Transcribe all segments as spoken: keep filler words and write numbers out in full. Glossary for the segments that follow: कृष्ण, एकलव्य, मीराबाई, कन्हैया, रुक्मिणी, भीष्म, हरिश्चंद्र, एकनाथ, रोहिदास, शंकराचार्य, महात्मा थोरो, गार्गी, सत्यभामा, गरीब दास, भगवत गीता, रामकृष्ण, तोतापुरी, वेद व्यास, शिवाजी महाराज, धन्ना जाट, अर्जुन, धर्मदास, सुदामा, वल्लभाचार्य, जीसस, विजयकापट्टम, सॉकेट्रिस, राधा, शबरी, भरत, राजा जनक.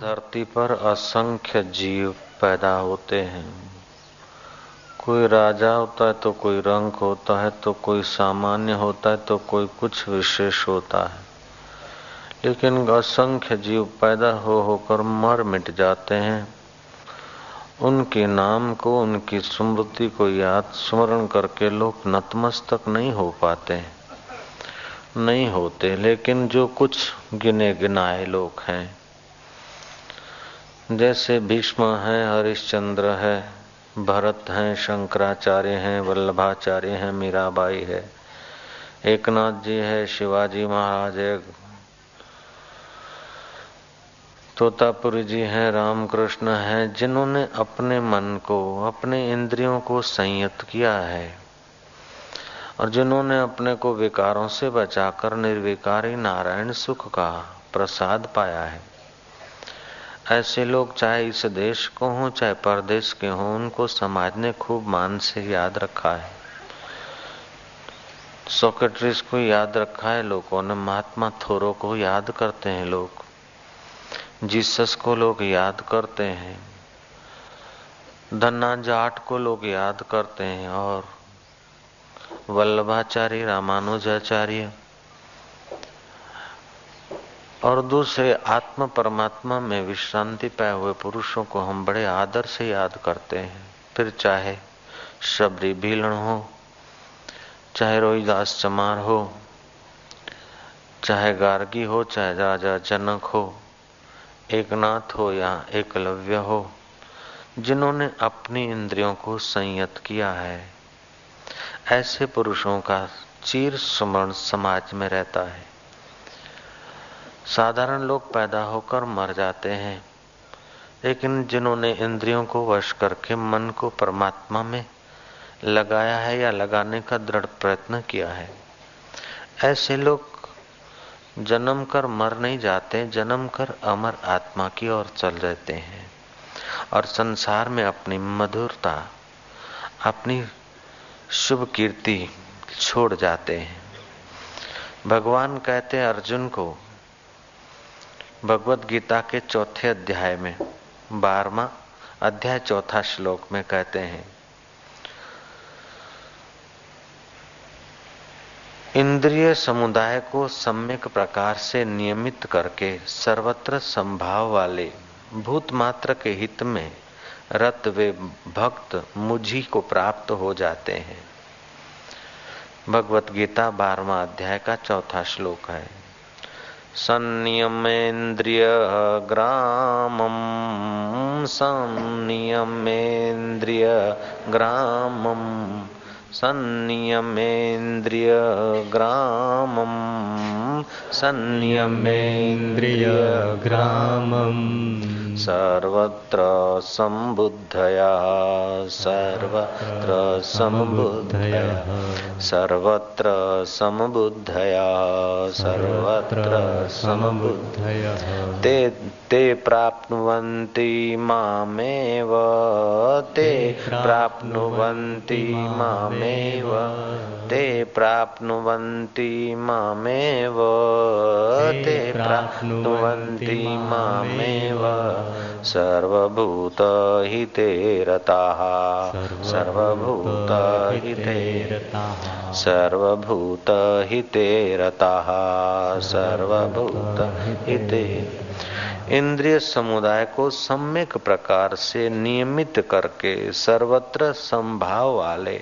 धरती पर असंख्य जीव पैदा होते हैं। कोई राजा होता है तो कोई रंक होता है तो कोई सामान्य होता है तो कोई कुछ विशेष होता है, लेकिन असंख्य जीव पैदा हो होकर मर मिट जाते हैं। उनके नाम को, उनकी स्मृति को याद स्मरण करके लोग नतमस्तक नहीं हो पाते, नहीं होते। लेकिन जो कुछ गिने गिनाए लोग हैं, जैसे भीष्म हैं, हरिश्चंद्र हैं, भरत हैं, शंकराचार्य हैं, वल्लभाचार्य हैं, मीराबाई है, एकनाथ जी है, शिवाजी महाराज है, तोतापुरी जी हैं, रामकृष्ण हैं, जिन्होंने अपने मन को, अपने इंद्रियों को संयत किया है और जिन्होंने अपने को विकारों से बचाकर निर्विकारी नारायण सुख का प्रसाद पाया है। ऐसे लोग चाहे इस देश को हों चाहे परदेश के हों, उनको समाज ने खूब मान से याद रखा है। सॉकेट्रिस को याद रखा है लोगों ने, महात्मा थोरो को याद करते हैं लोग, जीसस को लोग याद करते हैं, धन्ना जाट को लोग याद करते हैं, और वल्लभाचार्य, रामानुजाचार्य और दूसरे आत्म परमात्मा में विश्रांति पाए हुए पुरुषों को हम बड़े आदर से याद करते हैं। फिर चाहे शबरी भीलन हो, चाहे रोहिदास चमार हो, चाहे गार्गी हो, चाहे राजा जनक हो, एकनाथ हो या एकलव्य हो, जिन्होंने अपनी इंद्रियों को संयत किया है, ऐसे पुरुषों का चिर स्मरण समाज में रहता है। साधारण लोग पैदा होकर मर जाते हैं, लेकिन जिन्होंने इंद्रियों को वश करके मन को परमात्मा में लगाया है या लगाने का दृढ़ प्रयत्न किया है, ऐसे लोग जन्म कर मर नहीं जाते, जन्म कर अमर आत्मा की ओर चल जाते हैं और संसार में अपनी मधुरता, अपनी शुभ कीर्ति छोड़ जाते हैं। भगवान कहते हैं अर्जुन को भगवत गीता के चौथे अध्याय में, बारहवां अध्याय चौथा श्लोक में कहते हैं, इंद्रिय समुदाय को सम्यक प्रकार से नियमित करके सर्वत्र संभाव वाले भूत मात्र के हित में रत वे भक्त मुझी को प्राप्त हो जाते हैं। भगवत गीता बारहवां अध्याय का चौथा श्लोक है। संयमेन्द्रिय ग्रामं संयमेन्द्रिय ग्रामं संयमेन्द्रिय ग्रामं संयमेन्द्रिय ग्रामं सर्वत्र संबुद्धया सर्वत्र संबुद्धया सर्वत्र संबुद्धया सर्वत्र संबुद्धया ते ते प्राप्नुवन्ति मामेव ते प्राप्नुवन्ति मामेव ते प्राप्नुवन्ति मामेव ते प्राप्नुवन्ति मामेव सर्वभूत हिते रताः सर्वभूत हिते रताः सर्वभूत हिते रताः सर्वभूत हिते। इंद्रिय समुदाय को सम्यक प्रकार से नियमित करके सर्वत्र संभाव वाले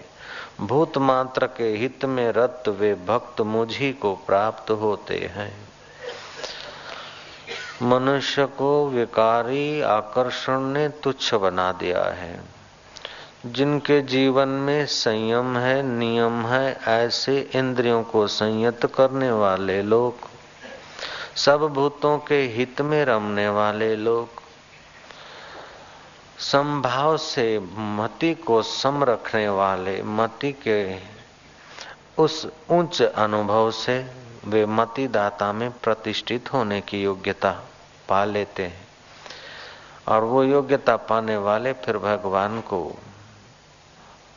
भूत मात्र के हित में रत वे भक्त मुझी को प्राप्त होते हैं। मनुष्य को विकारी आकर्षण ने तुच्छ बना दिया है। जिनके जीवन में संयम है, नियम है, ऐसे इंद्रियों को संयत करने वाले लोग, सब भूतों के हित में रमने वाले लोग, संभाव से मति को सम रखने वाले, मति के उस उच्च अनुभव से वे मति दाता में प्रतिष्ठित होने की योग्यता पा लेते हैं, और वो योग्यता पाने वाले फिर भगवान को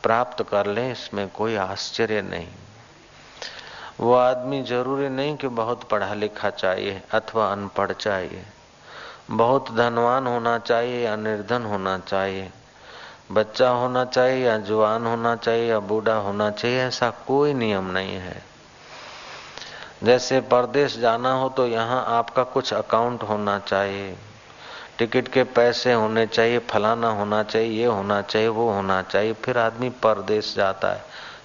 प्राप्त कर लें, इसमें कोई आश्चर्य नहीं। वो आदमी जरूरी नहीं कि बहुत पढ़ा लिखा चाहिए अथवा अनपढ़ चाहिए, बहुत धनवान होना चाहिए या निर्धन होना चाहिए, बच्चा होना चाहिए या जवान होना चाहिए या बूढ़ा होना चाहिए, ऐसा कोई नियम नहीं है। जैसे परदेश जाना हो तो यहाँ आपका कुछ अकाउंट होना चाहिए, टिकट के पैसे होने चाहिए, फलाना होना चाहिए, ये होना चाहिए, वो होना चाहिए, फिर आदमी परदेश जाता है,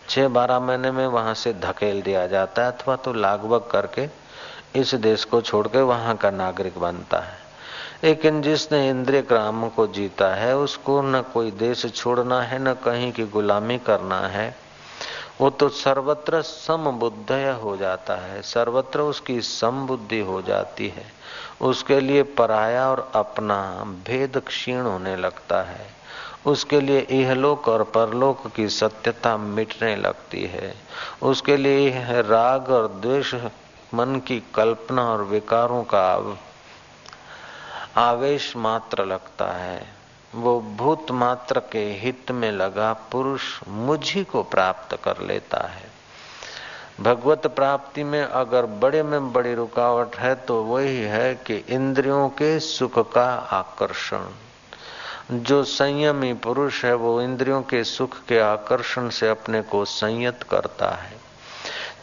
छह बारह महीने में वहां से धकेल दिया जाता है अथवा तो लगभग करके इस देश को छोड़ के वहां का नागरिक बनता है। लेकिन जिसने इंद्रिय काम को जीता है उसको न कोई देश छोड़ना है न कहीं की गुलामी करना है, वो तो सर्वत्र समबुद्धय हो जाता है, सर्वत्र उसकी समबुद्धि हो जाती है, उसके लिए पराया और अपना भेद क्षीण होने लगता है, उसके लिए इहलोक और परलोक की सत्यता मिटने लगती है, उसके लिए राग और द्वेष मन की कल्पना और विकारों का आवेश मात्र लगता है। वो भूत मात्र के हित में लगा पुरुष मुझी को प्राप्त कर लेता है। भगवत प्राप्ति में अगर बड़े में बड़ी रुकावट है तो वही है कि इंद्रियों के सुख का आकर्षण। जो संयमी पुरुष है वो इंद्रियों के सुख के आकर्षण से अपने को संयत करता है।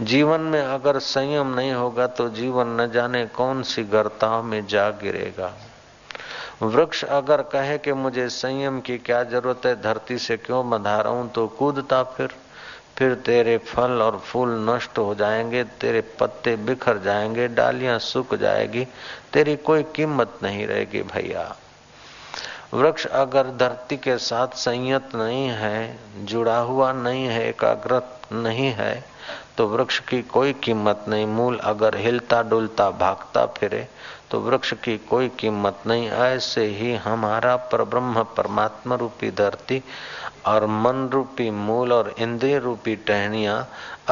जीवन में अगर संयम नहीं होगा तो जीवन न जाने कौन सी गर्ताओं में जा गिरेगा। वृक्ष अगर कहे कि मुझे संयम की क्या जरूरत है, धरती से क्यों बंधा रहा हूं, तो कूदता फिर फिर तेरे फल और फूल नष्ट हो जाएंगे, तेरे पत्ते बिखर जाएंगे, डालियां सूख जाएगी, तेरी कोई कीमत नहीं रहेगी भैया। वृक्ष अगर धरती के साथ संयत नहीं है, जुड़ा हुआ नहीं है, एकाग्रत नहीं है, तो वृक्ष की कोई कीमत नहीं। मूल अगर हिलता डुलता भागता फिरे तो वृक्ष की कोई कीमत नहीं। ऐसे ही हमारा परब्रह्म परमात्मा रूपी धरती और मन रूपी मूल और इंद्रिय रूपी टहनियां,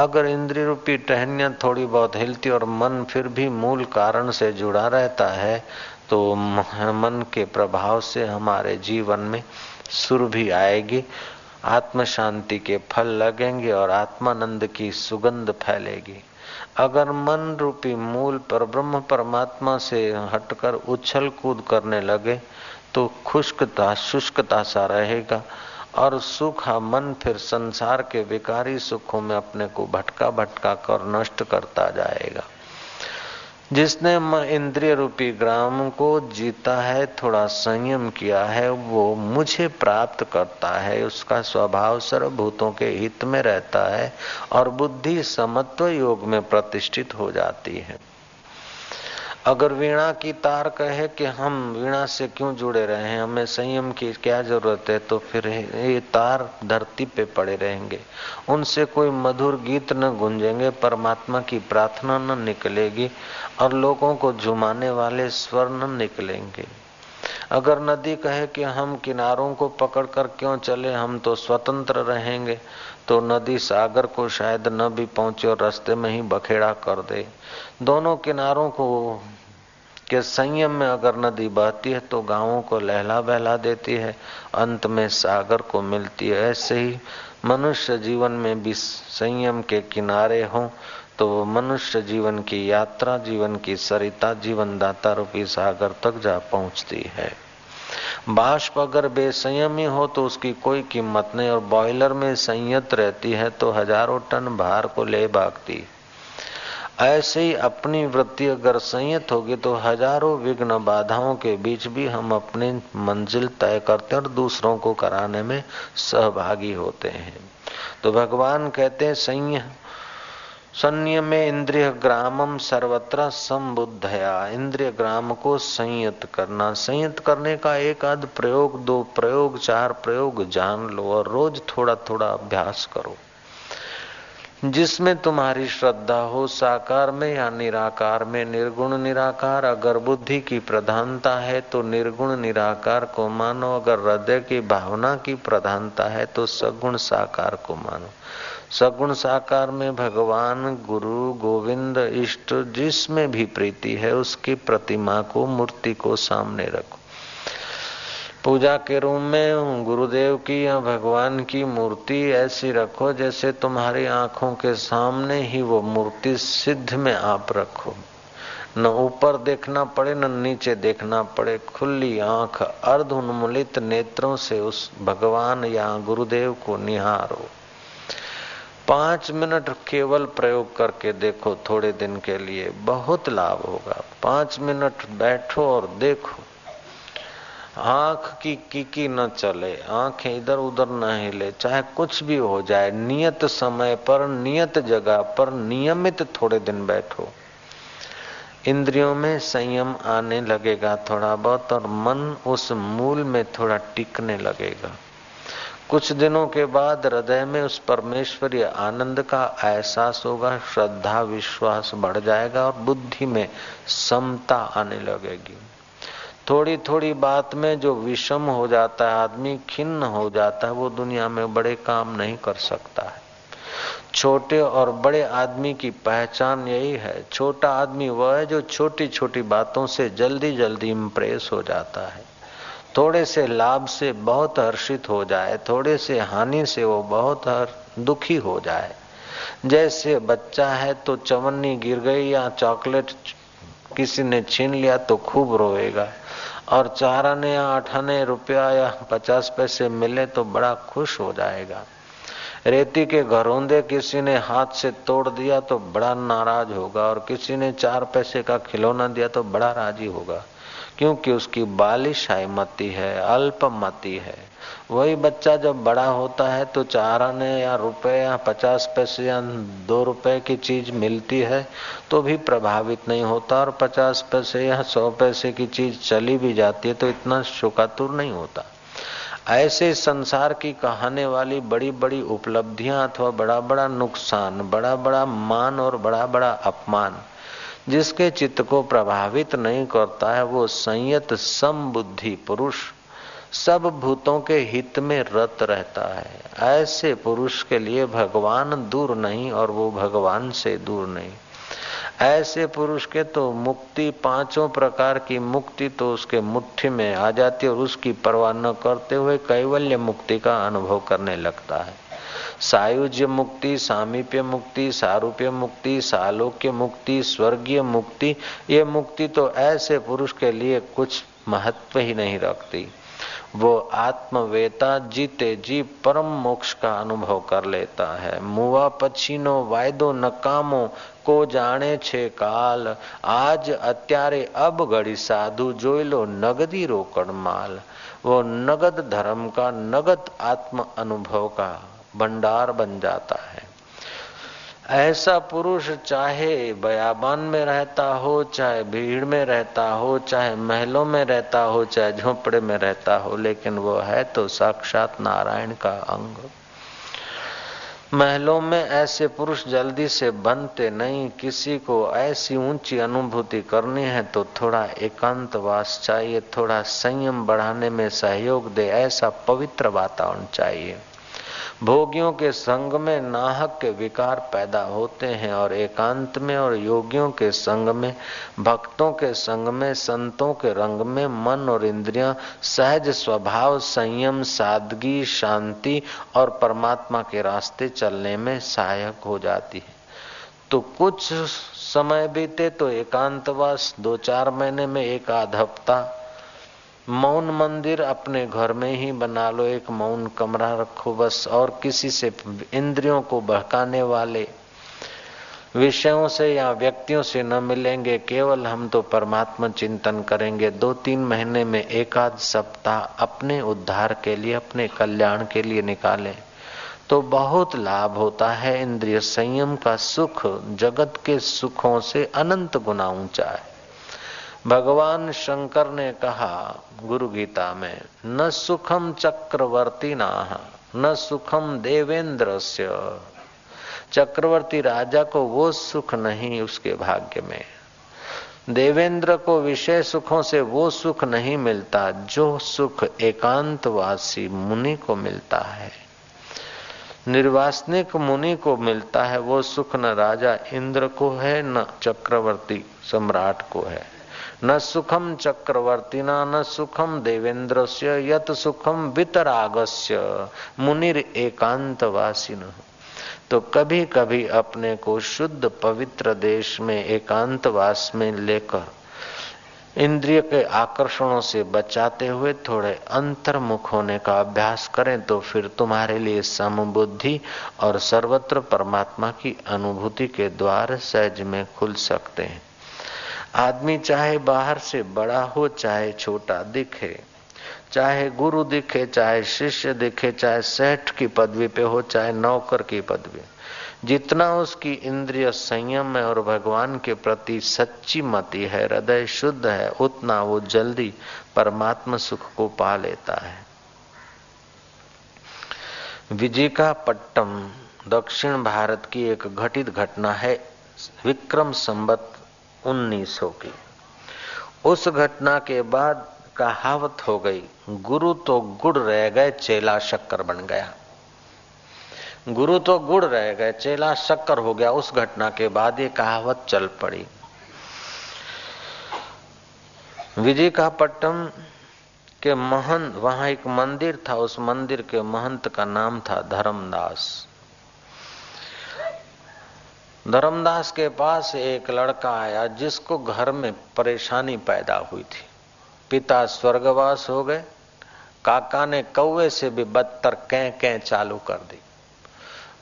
अगर इंद्रिय रूपी टहनियां थोड़ी बहुत हिलती और मन फिर भी मूल कारण से जुड़ा रहता है तो मन के प्रभाव से हमारे जीवन में सुरभि आएगी, आत्म शांति के फल लगेंगे और आत्मानंद की सुगंध फैलेगी। अगर मन रूपी मूल पर ब्रह्म परमात्मा से हटकर उछल कूद करने लगे तो खुश्कता शुष्कता सा रहेगा और सूखा मन फिर संसार के विकारी सुखों में अपने को भटका भटका कर नष्ट करता जाएगा। जिसने इंद्रिय रूपी ग्राम को जीता है, थोड़ा संयम किया है, वो मुझे प्राप्त करता है। उसका स्वभाव सर्वभूतों के हित में रहता है और बुद्धि समत्व योग में प्रतिष्ठित हो जाती है। अगर वीणा की तार कहे कि हम वीणा से क्यों जुड़े रहे हैं, हमें संयम की क्या जरूरत है, तो फिर ये तार धरती पे पड़े रहेंगे, उनसे कोई मधुर गीत न गूंजेंगे, परमात्मा की प्रार्थना न निकलेगी और लोगों को झुमाने वाले स्वर न निकलेंगे। अगर नदी कहे कि हम किनारों को पकड़कर क्यों चले, हम तो स्वतंत्र रहेंगे, तो नदी सागर को शायद न भी पहुंचे और रास्ते में ही बखेड़ा कर दे। दोनों किनारों को के संयम में अगर नदी बहती है तो गांवों को लहला बहला देती है, अंत में सागर को मिलती है। ऐसे ही मनुष्य जीवन में भी संयम के किनारे हों तो मनुष्य जीवन की यात्रा, जीवन की सरिता जीवन दाता रूपी सागर तक जा पहुंचती है। बाष्प अगर बेसंयमी हो तो उसकी कोई कीमत नहीं और बॉयलर में संयत रहती है तो हजारों टन भार को ले भागती। ऐसे ही अपनी वृत्ति अगर संयत होगी तो हजारों विघ्न बाधाओं के बीच भी हम अपनी मंजिल तय करते और दूसरों को कराने में सहभागी होते हैं। तो भगवान कहते हैं संयम संयमे इंद्रिय ग्रामम सर्वत्र संबुद्धया। इंद्रिय ग्राम को संयत करना, संयत करने का एक आध प्रयोग, दो प्रयोग, चार प्रयोग जान लो और रोज थोड़ा थोड़ा अभ्यास करो। जिसमें तुम्हारी श्रद्धा हो, साकार में या निराकार में, निर्गुण निराकार। अगर बुद्धि की प्रधानता है तो निर्गुण निराकार को मानो, अगर हृदय की भावना की प्रधानता है तो सगुण साकार को मानो। सगुण साकार में भगवान, गुरु, गोविंद, इष्ट, जिसमें भी प्रीति है उसकी प्रतिमा को, मूर्ति को सामने रखो। पूजा के रूम में गुरुदेव की या भगवान की मूर्ति ऐसी रखो जैसे तुम्हारी आंखों के सामने ही वो मूर्ति सिद्ध में आप रखो। न ऊपर देखना पड़े न नीचे देखना पड़े, खुली आंख अर्ध उन्मूलित नेत्रों से उस भगवान या गुरुदेव को निहारो। पांच मिनट केवल प्रयोग करके देखो, थोड़े दिन के लिए बहुत लाभ होगा। पांच मिनट बैठो और देखो, आंख की कीकी न चले, आंखें इधर उधर न हिले, चाहे कुछ भी हो जाए, नियत समय पर नियत जगह पर नियमित थोड़े दिन बैठो। इंद्रियों में संयम आने लगेगा थोड़ा बहुत, और मन उस मूल में थोड़ा टिकने लगेगा। कुछ दिनों के बाद हृदय में उस परमेश्वरीय आनंद का एहसास होगा, श्रद्धा विश्वास बढ़ जाएगा और बुद्धि में समता आने लगेगी। थोड़ी थोड़ी बात में जो विषम हो जाता है, आदमी खिन्न हो जाता है, वो दुनिया में बड़े काम नहीं कर सकता है। छोटे और बड़े आदमी की पहचान यही है। छोटा आदमी वह है जो छोटी छोटी बातों से जल्दी जल्दी इम्प्रेस हो जाता है। थोड़े से लाभ से बहुत हर्षित हो जाए, थोड़े से हानि से वो बहुत हर दुखी हो जाए। जैसे बच्चा है तो चवन्नी गिर गई या चॉकलेट किसी ने छीन लिया तो खूब रोएगा, और चार आने या आठ आने रुपया या पचास पैसे मिले तो बड़ा खुश हो जाएगा। रेती के घरौंदे किसी ने हाथ से तोड़ दिया तो बड़ा नाराज होगा, और किसी ने चार पैसे का खिलौना दिया तो बड़ा राजी होगा, क्योंकि उसकी बालिशाई मति है, अल्पमति है। वही बच्चा जब बड़ा होता है तो चार आने या रुपए या पचास पैसे या दो रुपए की चीज मिलती है तो भी प्रभावित नहीं होता, और पचास पैसे या सौ पैसे की चीज चली भी जाती है तो इतना शोकातुर नहीं होता। ऐसे संसार की कहाने वाली बड़ी बड़ी उपलब्धियां अथवा बड़ा बड़ा नुकसान, बड़ा बड़ा मान और बड़ा बड़ा अपमान जिसके चित्त को प्रभावित नहीं करता है, वो संयत समबुद्धि पुरुष सब भूतों के हित में रत रहता है। ऐसे पुरुष के लिए भगवान दूर नहीं और वो भगवान से दूर नहीं। ऐसे पुरुष के तो मुक्ति, पांचों प्रकार की मुक्ति तो उसके मुट्ठी में आ जाती है, और उसकी परवाह न करते हुए कैवल्य मुक्ति का अनुभव करने लगता है। सायुज्य मुक्ति, सामीप्य मुक्ति, सारूप्य मुक्ति, सालोक्य मुक्ति, स्वर्गीय मुक्ति, ये मुक्ति तो ऐसे पुरुष के लिए कुछ महत्व ही नहीं रखती। वो आत्मवेता जीते जी परम मोक्ष का अनुभव कर लेता है। मुआ पछीनो वायदो नकामो को जाने छे काल, आज अत्यारे अब घड़ी साधु जोइलो नगदी रोकड़ माल। वो नगद धर्म का, नगद आत्म अनुभव का भंडार बन जाता है। ऐसा पुरुष चाहे बयाबान में रहता हो, चाहे भीड़ में रहता हो, चाहे महलों में रहता हो, चाहे झोपड़े में रहता हो, लेकिन वो है तो साक्षात नारायण का अंग। महलों में ऐसे पुरुष जल्दी से बनते नहीं। किसी को ऐसी ऊंची अनुभूति करनी है तो थोड़ा एकांतवास चाहिए, थोड़ा संयम बढ़ाने में सहयोग दे, ऐसा पवित्र वातावरण चाहिए। भोगियों के संग में नाहक के विकार पैदा होते हैं, और एकांत में और योगियों के संग में, भक्तों के संग में, संतों के रंग में मन और इंद्रियां सहज स्वभाव, संयम, सादगी, शांति और परमात्मा के रास्ते चलने में सहायक हो जाती है। तो कुछ समय बीते तो एकांतवास, दो चार महीने में एक आध हफ्ता, मौन मंदिर अपने घर में ही बना लो, एक मौन कमरा रखो बस, और किसी से इंद्रियों को बहकाने वाले विषयों से या व्यक्तियों से न मिलेंगे, केवल हम तो परमात्मा चिंतन करेंगे। दो तीन महीने में एक आध सप्ताह अपने उद्धार के लिए, अपने कल्याण के लिए निकालें तो बहुत लाभ होता है। इंद्रिय संयम का सुख जगत के सुखों से अनंत गुना ऊंचा है। भगवान शंकर ने कहा गुरु गीता में, न सुखम चक्रवर्ती नाह, न सुखम देवेंद्रस्य। चक्रवर्ती राजा को वो सुख नहीं उसके भाग्य में, देवेंद्र को विषय सुखों से वो सुख नहीं मिलता जो सुख एकांतवासी मुनि को मिलता है, निर्वासनिक मुनि को मिलता है। वो सुख न राजा इंद्र को है, न चक्रवर्ती सम्राट को है। न सुखम चक्रवर्तिना, न सुखम देवेंद्रस्य, यत सुखम वितरागस्य मुनिर एकांतवासिनः। तो कभी कभी अपने को शुद्ध पवित्र देश में एकांतवास में लेकर इंद्रिय के आकर्षणों से बचाते हुए थोड़े अंतर्मुख होने का अभ्यास करें तो फिर तुम्हारे लिए समबुद्धि और सर्वत्र परमात्मा की अनुभूति के द्वार सहज में खुल सकते हैं। आदमी चाहे बाहर से बड़ा हो, चाहे छोटा दिखे, चाहे गुरु दिखे, चाहे शिष्य दिखे, चाहे सेठ की पदवी पे हो, चाहे नौकर की पदवी, जितना उसकी इंद्रिय संयम है और भगवान के प्रति सच्ची मति है, हृदय शुद्ध है, उतना वो जल्दी परमात्मा सुख को पा लेता है। विजयकापट्टम दक्षिण भारत की एक घटित घटना है, विक्रम संवत उन्नीस सौ की। उस घटना के बाद कहावत हो गई, गुरु तो गुड़ रह गए, चेला शक्कर बन गया। गुरु तो गुड़ रह गए, चेला शक्कर हो गया। उस घटना के बाद ये कहावत चल पड़ी। विजयकापट्टम के महंत, वहां एक मंदिर था, उस मंदिर के महंत का नाम था धर्मदास। धर्मदास के पास एक लड़का आया जिसको घर में परेशानी पैदा हुई थी। पिता स्वर्गवास हो गए, काका ने कौवे से भी बदतर कैं कैं चालू कर दी।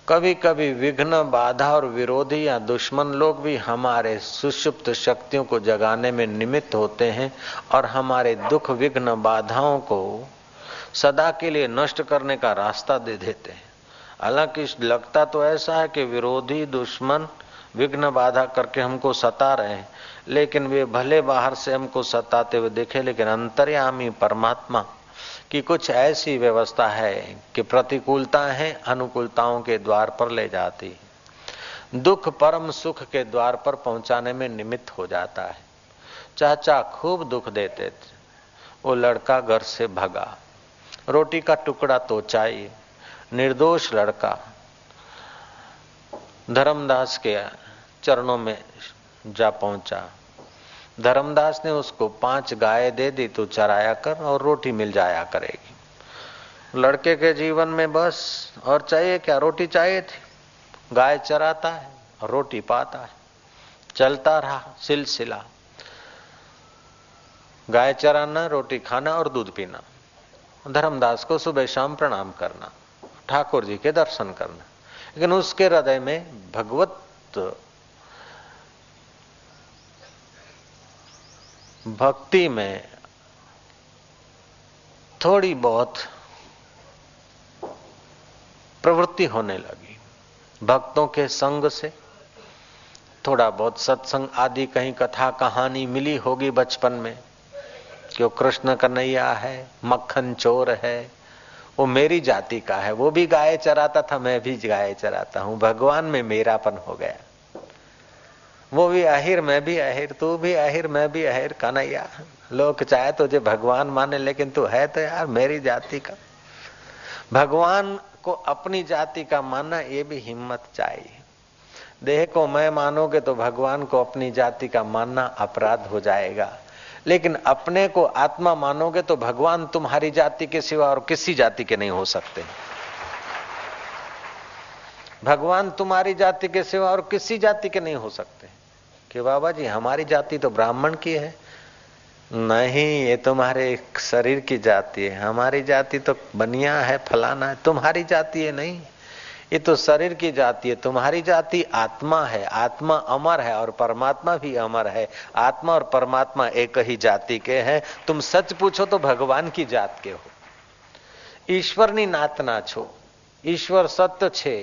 कभी कभी विघ्न बाधा और विरोधी या दुश्मन लोग भी हमारे सुषुप्त शक्तियों को जगाने में निमित्त होते हैं और हमारे दुख विघ्न बाधाओं को सदा के लिए नष्ट करने का रास्ता दे देते हैं। हालांकि लगता तो ऐसा है कि विरोधी दुश्मन विघ्न बाधा करके हमको सता रहे हैं, लेकिन वे भले बाहर से हमको सताते हुए दिखे, लेकिन अंतर्यामी परमात्मा कि कुछ ऐसी व्यवस्था है कि प्रतिकूलता है अनुकूलताओं के द्वार पर ले जाती, दुख परम सुख के द्वार पर पहुंचाने में निमित्त हो जाता है। चाचा खूब दुख देते थे, वो लड़का घर से भगा, रोटी का टुकड़ा तो चाहिए। निर्दोष लड़का धर्मदास के चरणों में जा पहुंचा। धर्मदास ने उसको पांच गाय दे दी, तो चराया कर और रोटी मिल जाया करेगी। लड़के के जीवन में बस और चाहिए क्या, रोटी चाहिए थी। गाय चराता है और रोटी पाता है, चलता रहा सिलसिला, गाय चराना, रोटी खाना और दूध पीना, धर्मदास को सुबह शाम प्रणाम करना, ठाकुर जी के दर्शन करना। लेकिन उसके हृदय में भगवत भक्ति में थोड़ी बहुत प्रवृत्ति होने लगी। भक्तों के संग से थोड़ा बहुत सत्संग आदि कहीं कथा कहानी मिली होगी बचपन में कि वो कृष्ण कन्हैया है, मक्खन चोर है, वो मेरी जाति का है, वो भी गाय चराता था, मैं भी गाय चराता हूं, भगवान में मेरापन हो गया। वो भी आहिर, मैं भी आहिर, तू भी आहिर, मैं भी आहिर, कन्हैया लोग चाहे तुझे भगवान माने, लेकिन तू है तो यार मेरी जाति का। भगवान को अपनी जाति का मानना, ये भी हिम्मत चाहिए। देह को मैं मानोगे तो भगवान को अपनी जाति का मानना अपराध हो जाएगा, लेकिन अपने को आत्मा मानोगे तो भगवान तुम्हारी जाति के सिवा और किसी जाति के नहीं हो सकते। भगवान तुम्हारी जाति के सिवा और किसी जाति के नहीं हो सकते कि बाबा जी हमारी जाति तो ब्राह्मण की है। नहीं, ये तुम्हारे शरीर की जाति है, हमारी जाति तो बनिया है, फलाना है, तुम्हारी जाति है नहीं, ये तो शरीर की जाति है। तुम्हारी जाति आत्मा है, आत्मा अमर है और परमात्मा भी अमर है। आत्मा और परमात्मा एक ही जाति के हैं। तुम सच पूछो तो भगवान की जात के हो। ईश्वर नी नात ना छो, ईश्वर सत्य छे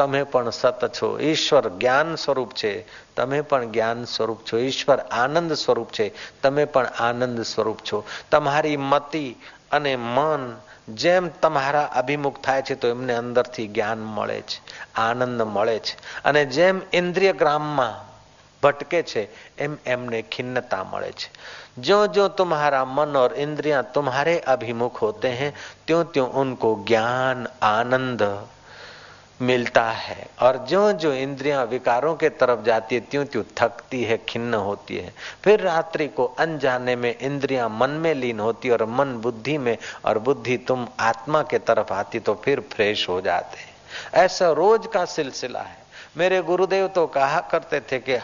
તમે પણ સત છો, ઈશ્વર જ્ઞાન સ્વરૂપ છે, તમે પણ જ્ઞાન સ્વરૂપ છો, ઈશ્વર આનંદ સ્વરૂપ છે, તમે પણ આનંદ સ્વરૂપ છો। તમારી મતિ અને મન જેમ તમારા અભિમુખ થાય છે તો એમને અંદરથી જ્ઞાન મળે છે, આનંદ મળે છે, અને જેમ ઇન્દ્રિય ગ્રામમાં ભટકે છે એમ એમને ખિન્નતા મળે છે। जो जो तुम्हारा मन और इंद्रियां तुम्हारे अभिमुख होते हैं त्यों त्यों उनको ज्ञान आनंद मिलता है, और जो जो इंद्रियां विकारों के तरफ जाती है त्यों त्यों थकती है, खिन्न होती है। फिर रात्रि को अनजाने में इंद्रियां मन में लीन होती और मन बुद्धि में, और बुद्धि तुम आत्मा के तरफ आती तो फिर फ्रेश हो जाते। ऐसा रोज का सिलसिला है। मेरे गुरुदेव तो कहा करते थे कि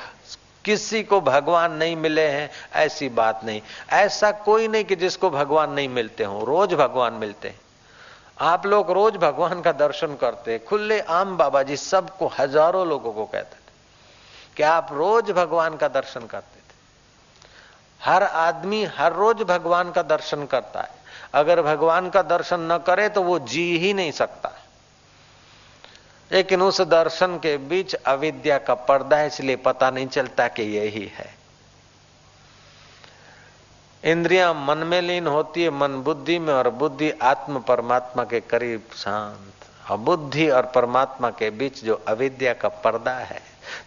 किसी को भगवान नहीं मिले हैं ऐसी बात नहीं, ऐसा कोई नहीं कि जिसको भगवान नहीं मिलते हो, रोज भगवान मिलते हैं। आप लोग रोज भगवान का दर्शन करते, खुले आम बाबा जी सबको हजारों लोगों को कहते थे कि आप रोज भगवान का दर्शन करते थे। हर आदमी हर रोज भगवान का दर्शन करता है, अगर भगवान का दर्शन न करे तो वो जी ही नहीं सकता। लेकिन उस दर्शन के बीच अविद्या का पर्दा है, इसलिए पता नहीं चलता कि यही है। इंद्रियां मन में लीन होती है, मन बुद्धि में, और बुद्धि आत्म परमात्मा के करीब शांत। और बुद्धि और परमात्मा के बीच जो अविद्या का पर्दा है,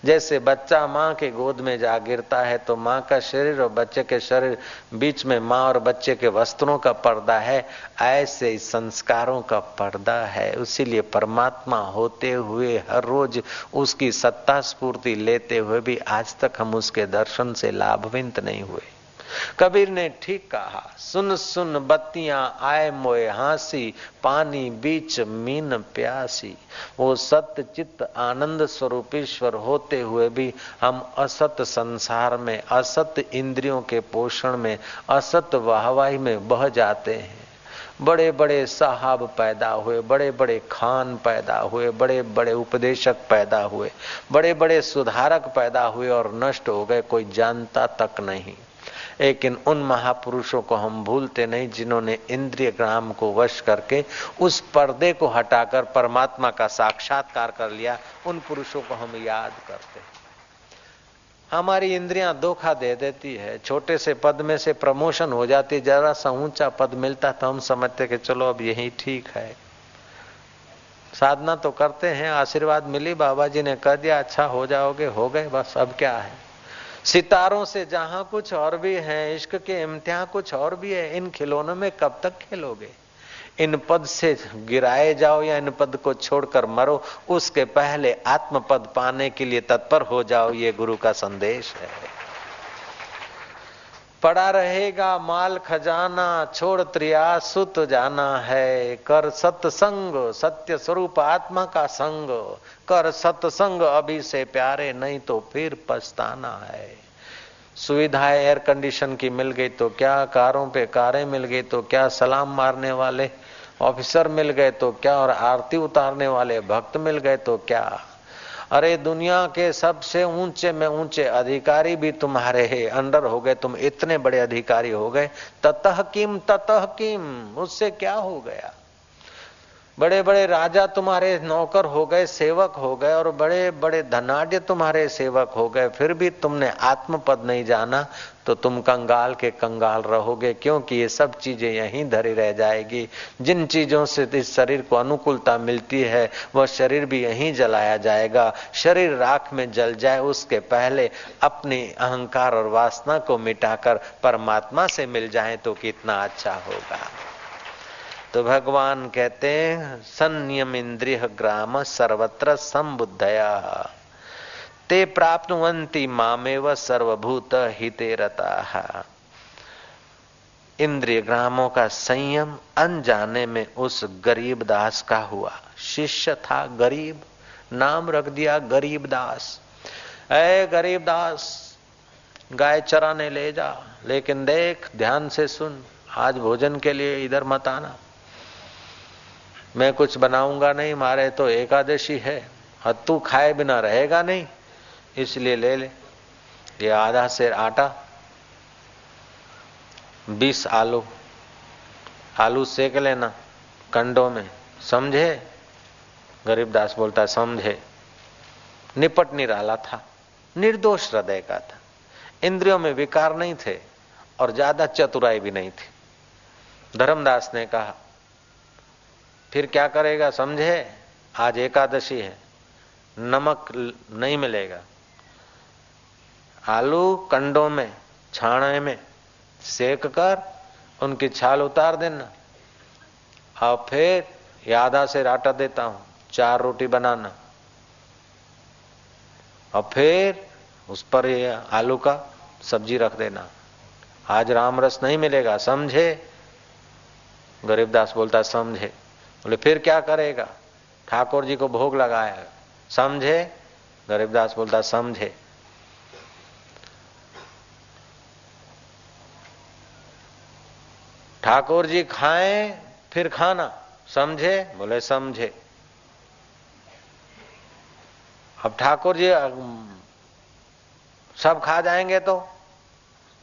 जैसे बच्चा मां के गोद में जा गिरता है तो मां का शरीर और बच्चे के शरीर बीच में मां और बच्चे के वस्त्रों का पर्दा है, ऐसे ही संस्कारों का पर्दा है। इसीलिए परमात्मा होते हुए हर रोज उसकी सत्ता स्फूर्ति लेते हुए भी आज तक हम उसके दर्शन से लाभविंत नहीं हुए। कबीर ने ठीक कहा, सुन सुन बत्तियां आए मोए हांसी, पानी बीच मीन प्यासी। वो सत्य चित्त आनंद स्वरूप ईश्वर होते हुए भी हम असत संसार में, असत इंद्रियों के पोषण में, असत वाहवाही में बह जाते हैं। बड़े बड़े साहब पैदा हुए, बड़े बड़े खान पैदा हुए, बड़े बड़े उपदेशक पैदा हुए, बड़े बड़े सुधारक पैदा हुए और नष्ट हो गए, कोई जानता तक नहीं। लेकिन उन महापुरुषों को हम भूलते नहीं जिन्होंने इंद्रिय ग्राम को वश करके उस पर्दे को हटाकर परमात्मा का साक्षात्कार कर लिया। उन पुरुषों को हम याद करते हैं। हमारी इंद्रियां धोखा दे देती है, छोटे से पद में से प्रमोशन हो जाती है, जरा सा ऊंचा पद मिलता तो हम समझते कि चलो अब यही ठीक है। साधना तो करते हैं, आशीर्वाद मिली, बाबा जी ने कह दिया अच्छा हो जाओगे, हो गए, बस अब क्या है। सितारों से जहां कुछ और भी है, इश्क के इम्तिहान कुछ और भी है, इन खिलौनों में कब तक खेलोगे। इन पद से गिराए जाओ या इन पद को छोड़कर मरो, उसके पहले आत्म पद पाने के लिए तत्पर हो जाओ। ये गुरु का संदेश है। पड़ा रहेगा माल खजाना, छोड़ त्रियास सुत जाना है। कर सत्संग सत्य स्वरूप आत्मा का संग, कर सत्संग अभी से प्यारे, नहीं तो फिर पछताना है। सुविधाएं एयर कंडीशन की मिल गई तो क्या, कारों पे कारें मिल गई तो क्या, सलाम मारने वाले ऑफिसर मिल गए तो क्या, और आरती उतारने वाले भक्त मिल गए तो क्या। अरे दुनिया के सबसे ऊंचे में ऊंचे अधिकारी भी तुम्हारे अंडर हो गए, तुम इतने बड़े अधिकारी हो गए। ततः किम ततः किम, उससे क्या हो गया। बड़े बड़े राजा तुम्हारे नौकर हो गए, सेवक हो गए, और बड़े बड़े धनाढ्य तुम्हारे सेवक हो गए, फिर भी तुमने आत्मपद नहीं जाना तो तुम कंगाल के कंगाल रहोगे। क्योंकि ये सब चीजें यहीं धरी रह जाएगी। जिन चीजों से इस शरीर को अनुकूलता मिलती है वह शरीर भी यहीं जलाया जाएगा। शरीर राख में जल जाए उसके पहले अपने अहंकार और वासना को मिटाकर परमात्मा से मिल जाए तो कितना अच्छा होगा। तो भगवान कहते हैं, संयम इंद्रिय ग्राम सर्वत्र संबुद्धया, ते प्राप्नुवन्ति मामेव सर्वभूत हिते रताः। इंद्रिय ग्रामों का संयम अनजाने में उस गरीब दास का हुआ। शिष्य था गरीब, नाम रख दिया गरीब दास। ऐ गरीब दास, गाय चराने ले जा, लेकिन देख ध्यान से सुन, आज भोजन के लिए इधर मत आना, मैं कुछ बनाऊंगा नहीं, मारे तो एकादशी है और तू खाए बिना रहेगा नहीं, इसलिए ले ले ये आधा सेर आटा, बीस आलू, आलू सेक लेना कंडों में, समझे। गरीबदास बोलता समझे। निपट निराला था, निर्दोष हृदय का था, इंद्रियों में विकार नहीं थे और ज्यादा चतुराई भी नहीं थी। धर्मदास ने कहा फिर क्या करेगा, समझे आज एकादशी है, नमक नहीं मिलेगा, आलू कंडों में छाने में सेक कर उनकी छाल उतार देना और फिर आधा से आटा देता हूं, चार रोटी बनाना और फिर उस पर आलू का सब्जी रख देना। आज रामरस नहीं मिलेगा, समझे। गरीबदास बोलता समझे। बोले फिर क्या करेगा, ठाकुर जी को भोग लगाया, समझे? गरीबदास बोलता समझे। ठाकुर जी खाए फिर खाना, समझे? बोले समझे। अब ठाकुर जी सब खा जाएंगे तो?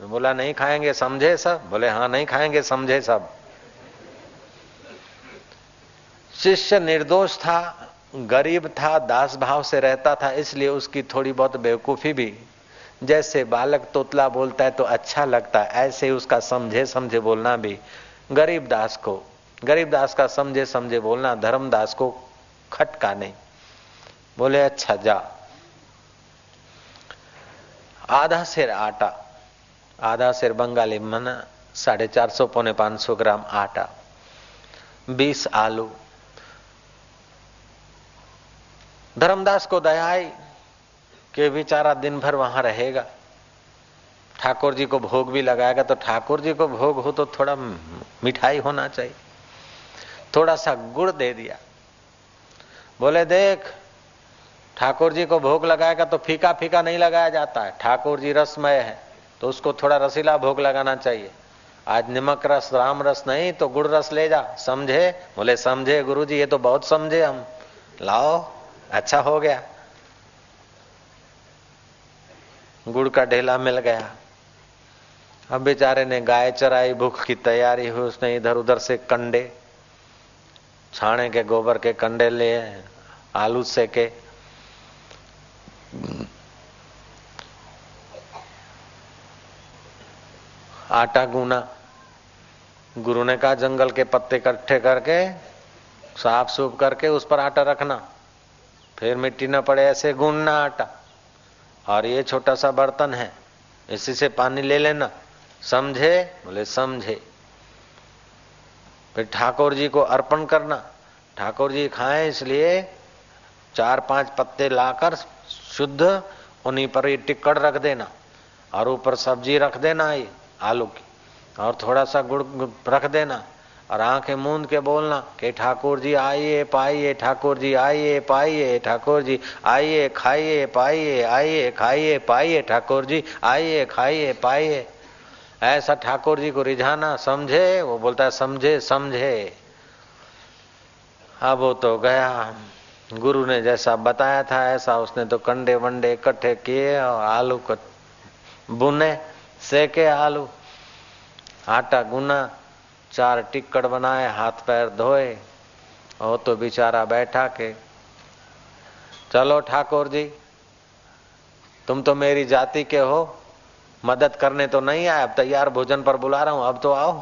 बोला नहीं खाएंगे, समझे सब? बोले हाँ नहीं खाएंगे, समझे सब। शिष्य निर्दोष था, गरीब था, दास भाव से रहता था, इसलिए उसकी थोड़ी बहुत बेवकूफी भी, जैसे बालक तोतला बोलता है तो अच्छा लगता है, ऐसे उसका समझे समझे बोलना भी गरीब दास को, गरीब दास का समझे समझे बोलना धर्मदास को खटका नहीं। बोले अच्छा जा। आधा सेर आटा, आधा सेर बंगाली मना साढ़े चार सौ पौने पांच सौ ग्राम आटा, बीस आलू। धर्मदास को दया आई कि बेचारा दिन भर वहां रहेगा, ठाकुर जी को भोग भी लगाएगा, तो ठाकुर जी को भोग हो तो थोड़ा मिठाई होना चाहिए, थोड़ा सा गुड़ दे दिया। बोले देख ठाकुर जी को भोग लगाएगा तो फीका फीका नहीं लगाया जाता है, ठाकुर जी रसमय है तो उसको थोड़ा रसीला भोग लगाना चाहिए। आज निमक रस, राम रस नहीं तो गुड़ रस ले जा, समझे? बोले समझे गुरुजी, ये तो बहुत समझे हम, लाओ अच्छा हो गया। गुड़ का ढेला मिल गया। अब बेचारे ने गाय चराई, भूख की तैयारी हुई, उसने इधर उधर से कंडे, छाणे के गोबर के कंडे लिए, आलू सेके, आटा गूना। गुरु ने कहा जंगल के पत्ते इकट्ठे करके साफ सूफ करके उस पर आटा रखना, फिर मिट्टी न पड़े ऐसे गूंदना आटा, और ये छोटा सा बर्तन है इसी से पानी ले लेना, समझे? बोले समझे। फिर ठाकुर जी को अर्पण करना, ठाकुर जी खाएं इसलिए चार पांच पत्ते लाकर शुद्ध उन्हीं पर ये टिक्कड़ रख देना, और ऊपर सब्जी रख देना ये आलू की, और थोड़ा सा गुड़ रख देना, और आंखें मूंद के बोलना कि ठाकुर जी आइए पाइए, ठाकुर जी आइए पाइए, ठाकुर जी आइए खाइए पाइए, आइए खाइए पाइए, ठाकुर जी आइए खाइए पाइए। ऐसा ठाकुर जी को रिझाना, समझे? वो बोलता है समझे समझे। अब वो तो गया, गुरु ने जैसा बताया था ऐसा उसने तो कंडे वंडे इकट्ठे किए और आलू को बुने, सेके आलू, आटा गुना, चार टिक्कड़ बनाए, हाथ पैर धोए, और तो बेचारा बैठा के चलो ठाकुर जी तुम तो मेरी जाति के हो, मदद करने तो नहीं आए, अब तैयार भोजन पर बुला रहा हूं, अब तो आओ।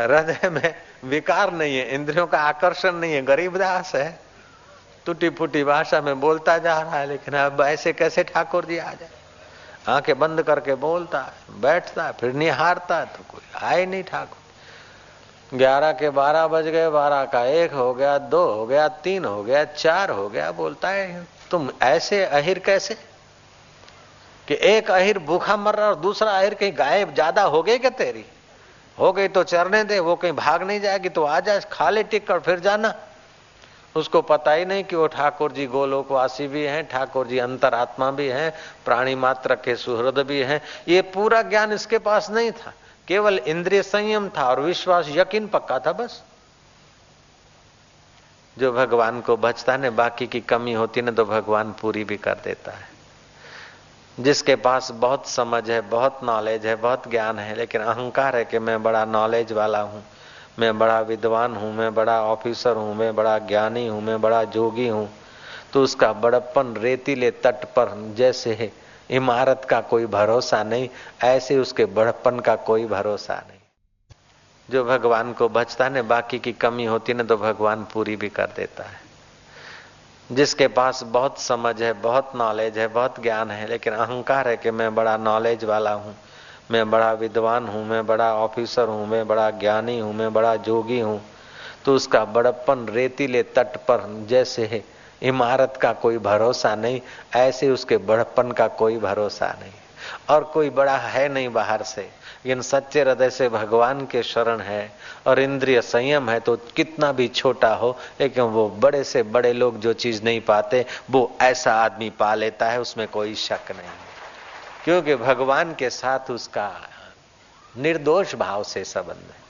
हृदय में विकार नहीं है, इंद्रियों का आकर्षण नहीं है, गरीब दास है, टूटी फूटी भाषा में बोलता जा रहा है, लेकिन अब ऐसे कैसे ठाकुर जी आ जाए। आंखें बंद करके बोलता है, बैठता है, फिर निहारता है तो कोई आए नहीं ठाकुर। ग्यारह के बारह बज गए, बारह का एक हो गया, दो हो गया, तीन हो गया, चार हो गया। बोलता है तुम ऐसे अहिर कैसे कि एक अहिर भूखा मर रहा और दूसरा अहिर कहीं गायब ज्यादा हो गई क्या तेरी? हो गई तो चरने दे, वो कहीं भाग नहीं जाएगी तो आ जा, खा ले टिक्कड़ फिर जाना। उसको पता ही नहीं कि वो ठाकुर जी गोलोकवासी भी हैं, ठाकुर जी अंतरात्मा भी हैं, प्राणी मात्र के सुहृद भी हैं। ये पूरा ज्ञान इसके पास नहीं था, केवल इंद्रिय संयम था और विश्वास, यकीन पक्का था। बस जो भगवान को बचता है ना, बाकी की कमी होती ना तो भगवान पूरी भी कर देता है। जिसके पास बहुत समझ है, बहुत नॉलेज है, बहुत ज्ञान है, लेकिन अहंकार है कि मैं बड़ा नॉलेज वाला हूं, मैं बड़ा विद्वान हूं, मैं बड़ा ऑफिसर हूं, मैं बड़ा ज्ञानी हूं, मैं बड़ा जोगी हूं, तो उसका बड़प्पन रेतीले तट पर जैसे इमारत का कोई भरोसा नहीं, ऐसे उसके बड़प्पन का कोई भरोसा नहीं। जो भगवान को बचता है, बाकी की कमी होती ना तो भगवान पूरी भी कर देता है। जिसके पास बहुत समझ है, बहुत नॉलेज है, बहुत ज्ञान है, लेकिन अहंकार है कि मैं बड़ा नॉलेज वाला हूं, मैं बड़ा विद्वान हूं, मैं बड़ा ऑफिसर हूं, मैं बड़ा ज्ञानी हूं, मैं बड़ा जोगी हूं, तो उसका बड़प्पन रेतीले तट पर जैसे इमारत का कोई भरोसा नहीं, ऐसे उसके बड़प्पन का कोई भरोसा नहीं। और कोई बड़ा है नहीं बाहर से। इन सच्चे हृदय से भगवान के शरण है और इंद्रिय संयम है तो कितना भी छोटा हो, लेकिन वो बड़े से बड़े लोग जो चीज नहीं पाते वो ऐसा आदमी पा लेता है, उसमें कोई शक नहीं, क्योंकि भगवान के साथ उसका निर्दोष भाव से संबंध है।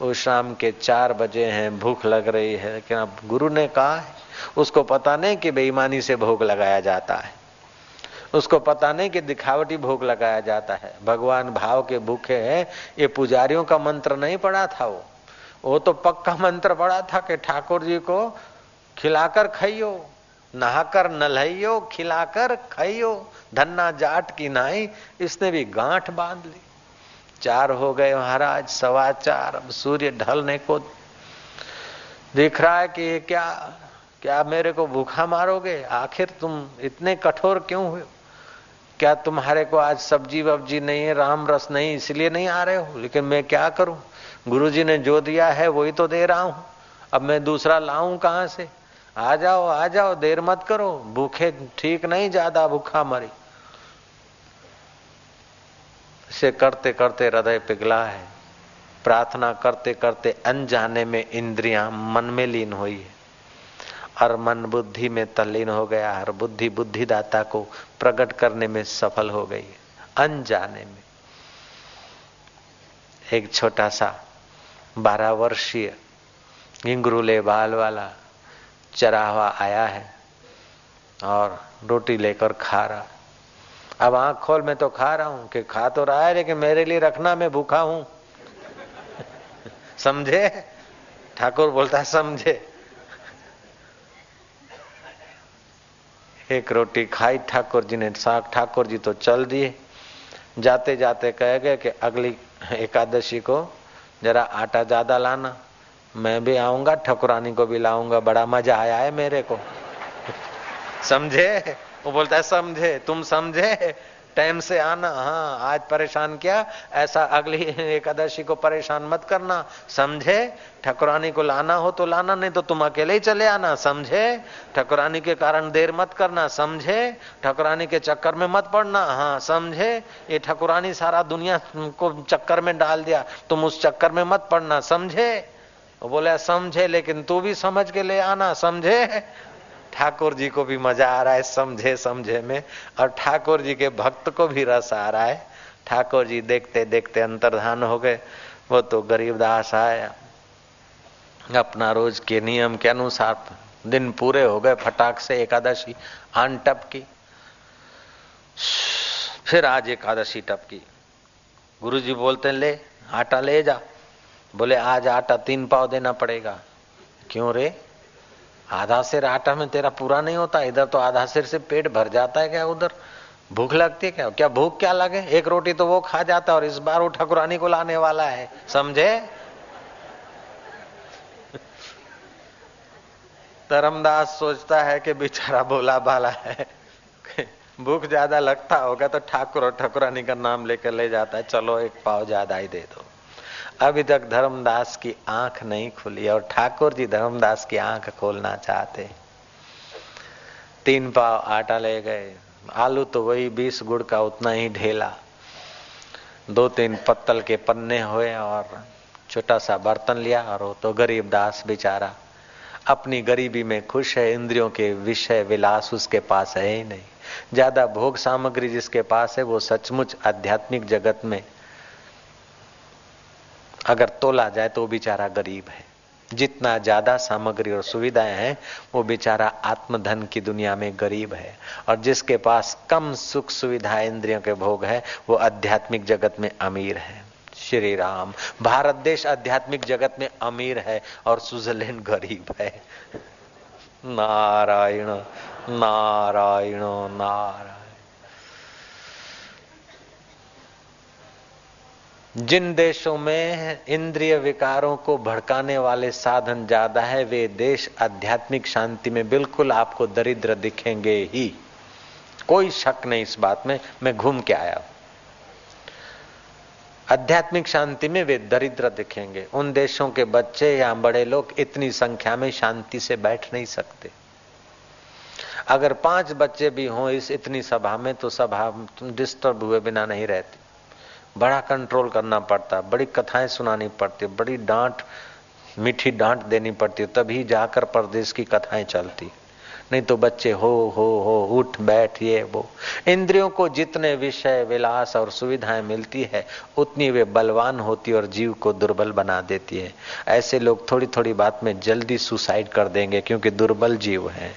वो शाम के चार बजे हैं, भूख लग रही है, लेकिन अब गुरु ने कहा है, उसको पता नहीं कि बेईमानी से भोग लगाया जाता है, उसको पता नहीं कि दिखावटी भोग लगाया जाता है। भगवान भाव के भूखे हैं। ये पुजारियों का मंत्र नहीं पढ़ा था, वो वो तो पक्का मंत्र पढ़ा था कि ठाकुर जी को खिलाकर खाइयो, नहाकर नल्हइयो, खिलाकर खाइयो। धन्ना जाट की नाई, इसने भी गांठ बांध ली। चार हो गए महाराज, सवा चार, अब सूर्य ढलने को दिख रहा है कि ये क्या क्या मेरे को भूखा मारोगे? आखिर तुम इतने कठोर क्यों हुए? क्या तुम्हारे को आज सब्जी वब्जी नहीं है, राम रस नहीं, इसलिए नहीं आ रहे हो? लेकिन मैं क्या करूं, गुरुजी ने जो दिया है वही तो दे रहा हूं, अब मैं दूसरा लाऊं कहां से? आ जाओ आ जाओ, देर मत करो, भूखे ठीक नहीं, ज्यादा भूखा मरी। इसे करते करते हृदय पिघला है, प्रार्थना करते करते अनजाने में इंद्रियां मन में लीन हुई है और मन बुद्धि में तल्लीन हो गया, हर बुद्धि बुद्धिदाता को प्रकट करने में सफल हो गई है अनजाने में। एक छोटा सा बारह वर्षीय घिंगरूले बाल वाला चरावा आया है और रोटी लेकर खा रहा। अब आंख खोल, मैं तो खा रहा हूं, कि खा तो रहा है लेकिन मेरे लिए रखना, मैं भूखा हूं। समझे? ठाकुर बोलता समझे। एक रोटी खाई ठाकुर जी ने, साग ठाकुर जी तो चल दिए। जाते जाते कह गए कि अगली एकादशी को जरा आटा ज्यादा लाना, मैं भी आऊंगा, ठकुरानी को भी लाऊंगा, बड़ा मजा आया है मेरे को। समझे? वो बोलता है समझे, तुम समझे, टाइम से आना, हाँ आज परेशान किया, ऐसा अगली एकादशी को परेशान मत करना, समझे? ठकुरानी को लाना हो तो लाना, नहीं तो तुम अकेले ही चले आना, समझे? ठकुरानी के कारण देर मत करना, समझे? ठकुरानी के चक्कर में मत पड़ना, हाँ समझे? ये ठकुरानी सारा दुनिया को चक्कर में डाल दिया, तुम उस चक्कर में मत पड़ना, समझे? वो बोला समझे, लेकिन तू भी समझ के ले आना, समझे? ठाकुर जी को भी मजा आ रहा है समझे समझे में, और ठाकुर जी के भक्त को भी रस आ रहा है। ठाकुर जी देखते देखते अंतर्धान हो गए। वो तो गरीब दास आया, अपना रोज के नियम के अनुसार दिन पूरे हो गए, फटाक से एकादशी आन टपकी, फिर आज एकादशी टपकी। गुरु जी बोलते ले आटा ले जा, बोले आज आटा तीन पाव देना पड़ेगा। क्यों रे, आधा सिर आटा में तेरा पूरा नहीं होता, इधर तो आधा सिर से पेट भर जाता है क्या, उधर भूख लगती है क्या? क्या भूख क्या लगे, एक रोटी तो वो खा जाता है और इस बार वो ठकुरानी को लाने वाला है, समझे? धर्मदास सोचता है कि बेचारा बोला बाला है, भूख ज्यादा लगता होगा तो ठाकुर और ठकुरानी का नाम लेकर ले जाता है, चलो एक पाव ज्यादा ही दे दो। अभी तक धर्मदास की आंख नहीं खुली और ठाकुर जी धर्मदास की आंख खोलना चाहते। तीन पाव आटा ले गए, आलू तो वही बीस, गुड़ का उतना ही ढेला, दो तीन पत्तल के पन्ने हुए और छोटा सा बर्तन लिया। और वो तो गरीब दास बेचारा अपनी गरीबी में खुश है, इंद्रियों के विषय विलास उसके पास है ही नहीं, ज्यादा भोग सामग्री जिसके पास है वो सचमुच आध्यात्मिक जगत में अगर तोला जाए तो वो बेचारा गरीब है। जितना ज्यादा सामग्री और सुविधाएं हैं वो बेचारा आत्मधन की दुनिया में गरीब है, और जिसके पास कम सुख सुविधाएं इंद्रियों के भोग है वो आध्यात्मिक जगत में अमीर है। श्री राम, भारत देश आध्यात्मिक जगत में अमीर है और स्विट्जरलैंड गरीब है। नारायण नारायण नारायण। जिन देशों में इंद्रिय विकारों को भड़काने वाले साधन ज्यादा है वे देश आध्यात्मिक शांति में बिल्कुल आपको दरिद्र दिखेंगे ही, कोई शक नहीं इस बात में, मैं घूम के आया हूं। आध्यात्मिक शांति में वे दरिद्र दिखेंगे। उन देशों के बच्चे या बड़े लोग इतनी संख्या में शांति से बैठ नहीं सकते। अगर पांच बच्चे भी हों इस इतनी सभा में तो सभा डिस्टर्ब हुए बिना नहीं रहती। बड़ा कंट्रोल करना पड़ता, बड़ी कथाएं सुनानी पड़ती, बड़ी डांट मीठी डांट देनी पड़ती है, तभी जाकर परदेश की कथाएं चलती। नहीं तो बच्चे हो हो हो उठ बैठ ये वो। इंद्रियों को जितने विषय विलास और सुविधाएं मिलती है उतनी वे बलवान होती और जीव को दुर्बल बना देती है। ऐसे लोग थोड़ी थोड़ी बात में जल्दी सुसाइड कर देंगे क्योंकि दुर्बल जीव हैं।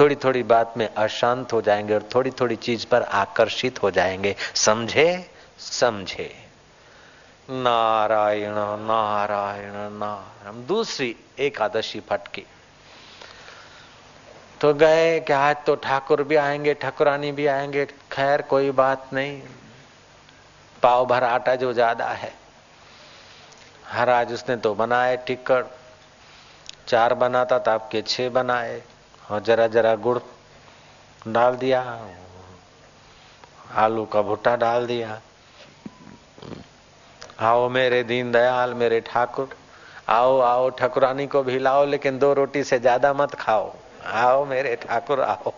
थोड़ी थोड़ी बात में अशांत हो जाएंगे और थोड़ी थोड़ी चीज पर आकर्षित हो जाएंगे। समझे समझे नारायण नारायण नारायण। दूसरी एकादशी फटकी तो गए कि आज तो ठाकुर भी आएंगे ठाकुरानी भी आएंगे, खैर कोई बात नहीं, पाव भर आटा जो ज्यादा है। हर आज उसने तो बनाए टिक्कड़, चार बनाता था आपके छह बनाए और जरा जरा गुड़ डाल दिया, आलू का भुट्टा डाल दिया। आओ मेरे दीन दयाल मेरे ठाकुर, आओ आओ ठाकुरानी को भी लाओ लेकिन दो रोटी से ज्यादा मत खाओ। आओ मेरे ठाकुर आओ।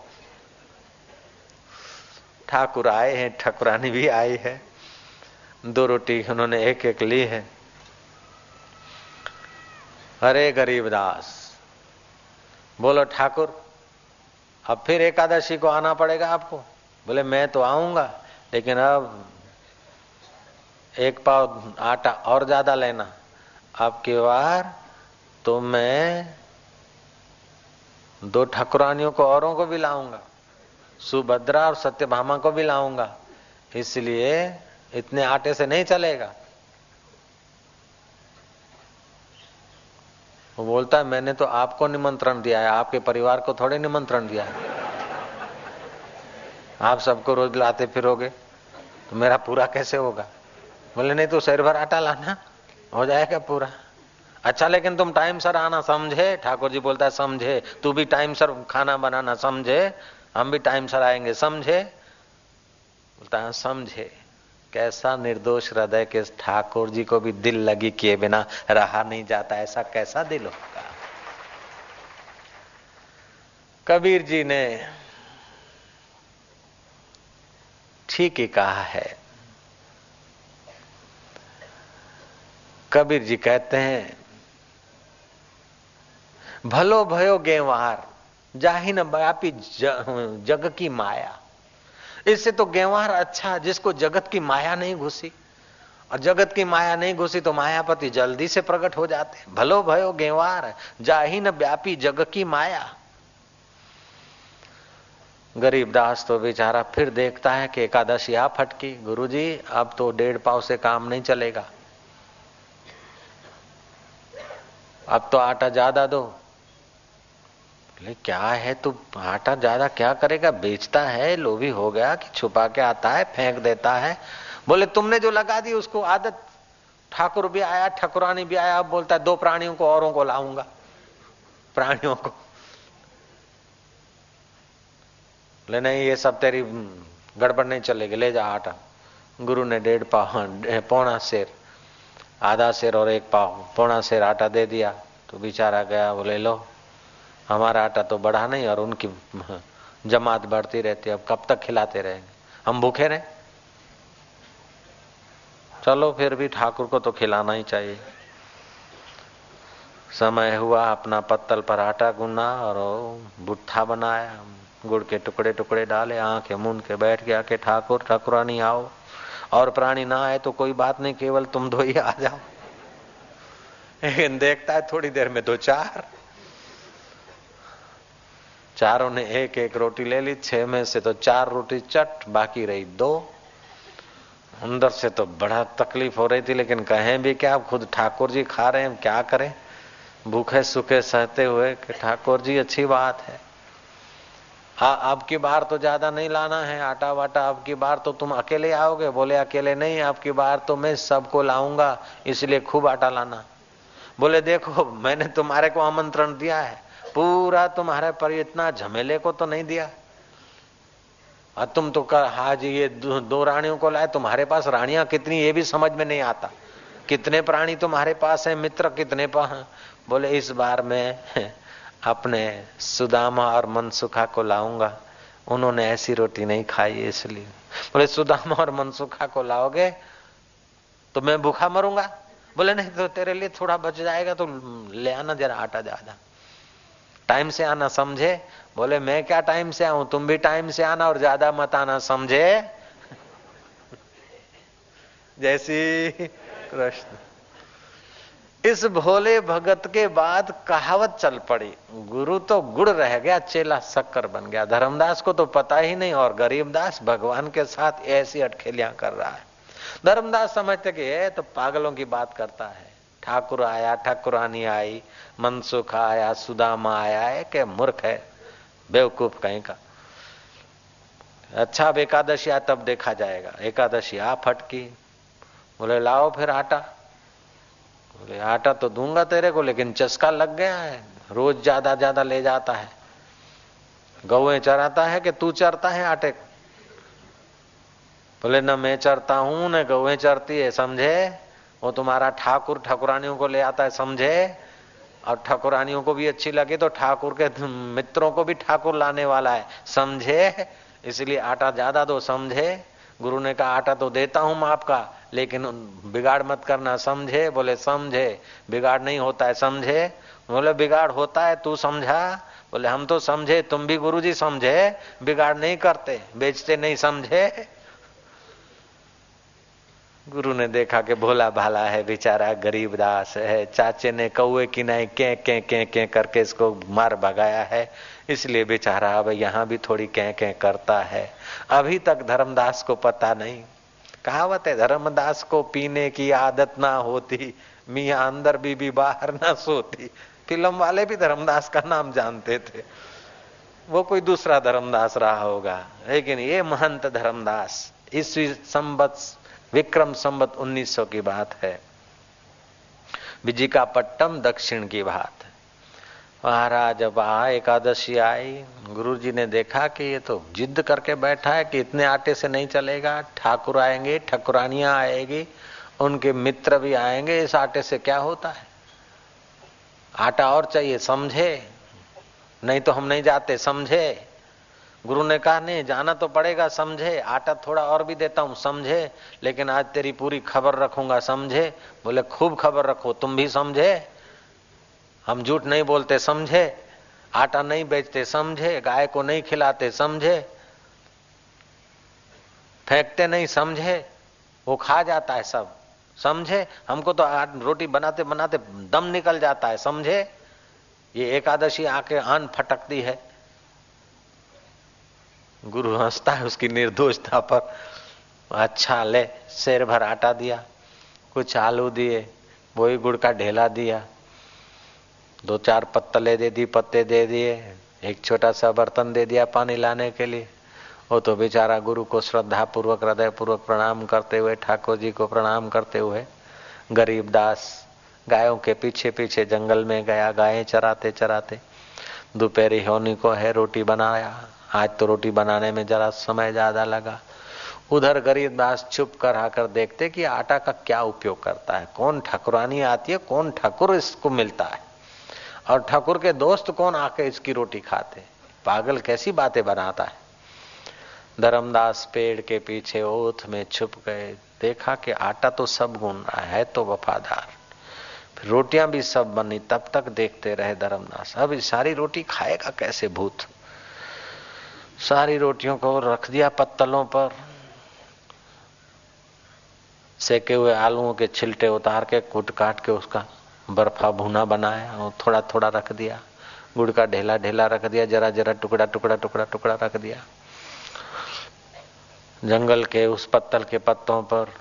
ठाकुर आए हैं, ठाकुरानी भी आई है, दो रोटी उन्होंने एक एक ली है। अरे गरीब दास बोलो ठाकुर अब फिर एकादशी को आना पड़ेगा आपको। बोले मैं तो आऊंगा लेकिन अब एक पाव आटा और ज्यादा लेना, अब की बार तो मैं दो ठाकुरानियों को औरों को भी लाऊंगा, सुभद्रा और सत्यभामा को भी लाऊंगा, इसलिए इतने आटे से नहीं चलेगा। वो बोलता है मैंने तो आपको निमंत्रण दिया है, आपके परिवार को थोड़े निमंत्रण दिया है, आप सबको रोज लाते फिरोगे तो मेरा पूरा कैसे होगा। बोले नहीं तो शहर भर आटा लाना हो जाएगा पूरा। अच्छा लेकिन तुम टाइम सर आना समझे। ठाकुर जी बोलता है समझे, तू भी टाइम सर खाना बनाना समझे, हम भी टाइम सर आएंगे समझे। बोलता है समझे। कैसा निर्दोष हृदय के ठाकुर जी को भी दिल लगी किए बिना रहा नहीं जाता, ऐसा कैसा दिल होगा। कबीर जी ने ठीक ही कहा है। कबीर जी कहते हैं भलो भयो गेवार जाहि न व्यापी जग की माया। इससे तो गेवार अच्छा जिसको जगत की माया नहीं घुसी, और जगत की माया नहीं घुसी तो मायापति जल्दी से प्रकट हो जाते। भलो भयो गेवार जाहि न व्यापी जग की माया। गरीब दास तो बेचारा फिर देखता है कि एकादशी आ फटकी, गुरुजी अब तो डेढ़ पाव से काम नहीं चलेगा, अब तो आटा ज्यादा दो। बोले क्या है तू आटा ज्यादा क्या करेगा, बेचता है, लोभी हो गया कि छुपा के आता है फेंक देता है। बोले तुमने जो लगा दी उसको आदत, ठाकुर भी आया ठाकुरानी भी आया, अब बोलता है दो प्राणियों को औरों को लाऊंगा, प्राणियों को। बोले नहीं ये सब तेरी गड़बड़ नहीं चलेगी, ले जा आटा। गुरु ने डेढ़ पाव पौना सेर आधा सेर और एक पाव पौना सेर आटा दे दिया तो बेचारा गया। बोले लो हमारा आटा तो बढ़ा नहीं और उनकी जमात बढ़ती रहती है, अब कब तक खिलाते रहेंगे, हम भूखे रहे। चलो फिर भी ठाकुर को तो खिलाना ही चाहिए। समय हुआ, अपना पत्तल पर आटा गुना और भुट्टा बनाया, गुड़ के टुकड़े टुकड़े डाले, आंखें मूंद के बैठ गया कि ठाकुर ठाकुरानी आओ, और प्राणी ना आए तो कोई बात नहीं, केवल तुम दो ही आ जाओ। लेकिन देखता है थोड़ी देर में दो चार, चारों ने एक एक रोटी ले ली, छह में से तो चार रोटी चट बाकी रही दो। अंदर से तो बड़ा तकलीफ हो रही थी लेकिन कहें भी क्या, खुद ठाकुर जी खा रहे हैं क्या करें, भूखे सूखे सहते हुए कि ठाकुर जी अच्छी बात है। हाँ अब की बार तो ज्यादा नहीं लाना है आटा वाटा, अब की बार तो तुम अकेले आओगे। बोले अकेले नहीं, अब की बार तो मैं सबको लाऊंगा, इसलिए खूब आटा लाना। बोले देखो मैंने तुम्हारे को आमंत्रण दिया है पूरा, तुम्हारे पर इतना झमेले को तो नहीं दिया, और तुम तो कर हाज ये दो, दो रानियों को लाए, तुम्हारे पास रानियां कितनी ये भी समझ में नहीं आता, कितने प्राणी तुम्हारे पास है, मित्र कितने पास। बोले इस बार मैं अपने सुदामा और मनसुखा को लाऊंगा, उन्होंने ऐसी रोटी नहीं खाई इसलिए। बोले सुदामा और मनसुखा को लाओगे तो मैं भूखा मरूंगा? बोले नहीं, तो तेरे लिए थोड़ा बच जाएगा तो ले आना जरा आटा ज्यादा, टाइम से आना समझे? बोले मैं क्या टाइम से आऊं, तुम भी टाइम से आना और ज्यादा मत आना समझे। जैसी कृष्ण। इस भोले भगत के बाद कहावत चल पड़ी, गुरु तो गुड़ रह गया, चेला शक्कर बन गया। धर्मदास को तो पता ही नहीं और गरीब दास भगवान के साथ ऐसी अटखेलियां कर रहा है। धर्मदास समझते कि ये तो पागलों की बात करता है, ठाकुर आया, ठाकुरानी आई, मनसुख आया, सुदामा आया, ये क्या मूर्ख है, बेवकूफ कहीं का। अच्छा अब एकादशी आ तब देखा जाएगा। एकादशी आ फटकी। बोले लाओ फिर आटा। बोले आटा तो दूंगा तेरे को, लेकिन चस्का लग गया है, रोज ज्यादा ज्यादा ले जाता है, गौएं चराता है कि तू चरता है आटे? बोले न मैं चरता हूं न गौएं चरती है समझे, वो तुम्हारा ठाकुर ठाकुरानियों को ले आता है समझे, और ठाकुरानियों को भी अच्छी लगी तो ठाकुर के मित्रों को भी ठाकुर लाने वाला है समझे, इसलिए आटा ज्यादा दो समझे। गुरु ने कहा आटा तो देता हूं माप का, लेकिन बिगाड़ मत करना समझे। बोले समझे, बिगाड़ नहीं होता है समझे। बोले बिगाड़ होता है, तू समझा? बोले हम तो समझे, तुम भी गुरुजी समझे, बिगाड़ नहीं करते, बेचते नहीं समझे। गुरु ने देखा कि भोला भाला है बेचारा, गरीब दास है, चाचे ने कौए की नाई के के के के करके इसको मार भगाया है, इसलिए बेचारा अब यहाँ भी थोड़ी के के करता है। अभी तक धर्मदास को पता नहीं। कहावत है धर्मदास को पीने की आदत ना होती, मियां अंदर बीबी बाहर ना सोती। फिल्म वाले भी धर्मदास का नाम जानते थे, वो कोई दूसरा धर्मदास रहा होगा, लेकिन ये महंत धर्मदास ईस्वी संबत विक्रम संबत उन्नीस सौ की बात है, विजयकापट्टम दक्षिण की बात। महाराज अब आ एकादशी आई, गुरुजी ने देखा कि ये तो जिद करके बैठा है कि इतने आटे से नहीं चलेगा, ठाकुर आएंगे, ठाकुरानियां आएगी, उनके मित्र भी आएंगे, इस आटे से क्या होता है, आटा और चाहिए समझे, नहीं तो हम नहीं जाते समझे। गुरु ने कहा नहीं जाना तो पड़ेगा समझे, आटा थोड़ा और भी देता हूं समझे, लेकिन आज तेरी पूरी खबर रखूंगा समझे। बोले खूब खबर रखो, तुम भी समझे, हम झूठ नहीं बोलते समझे, आटा नहीं बेचते समझे, गाय को नहीं खिलाते समझे, फेंकते नहीं समझे, वो खा जाता है सब समझे, हमको तो रोटी बनाते बनाते दम निकल जाता है समझे, ये एकादशी आके आन फटकती है। गुरु हंसता है उसकी निर्दोषता पर। अच्छा ले, शेर भर आटा दिया, कुछ आलू दिए, वही गुड़ का ढेला दिया, दो चार पत्तले दे दी, पत्ते दे दिए, एक छोटा सा बर्तन दे दिया पानी लाने के लिए। वो तो बेचारा गुरु को श्रद्धा पूर्वक हृदय पूर्वक प्रणाम करते हुए, ठाकुर जी को प्रणाम करते हुए, गरीब दास गायों के पीछे पीछे जंगल में गया, गायें चराते चराते दोपहरी होने को है, रोटी बनाया, आज तो रोटी बनाने में जरा समय ज्यादा लगा। उधर गरीब दास छुप कर आकर देखते कि आटा का क्या उपयोग करता है, कौन ठाकुरानी आती है, कौन ठाकुर इसको मिलता है, और ठाकुर के दोस्त कौन आके इसकी रोटी खाते, पागल कैसी बातें बनाता है। धर्मदास पेड़ के पीछे ओथ में छुप गए, देखा कि आटा तो सब गुण रहा है तो वफादार, फिर रोटियां भी सब बनी, तब तक देखते रहे धर्मदास, अब इस सारी रोटी खाएगा कैसे भूत। सारी रोटियों को रख दिया पत्तलों पर, सेके हुए आलूओं के छिलटे उतार के कूट काट के उसका बर्फा भुना बनाया और थोड़ा थोड़ा रख दिया, गुड़ का ढेला ढेला रख दिया, जरा जरा टुकड़ा टुकड़ा टुकड़ा टुकड़ा रख दिया, जंगल के उस पत्तल के पत्तों पर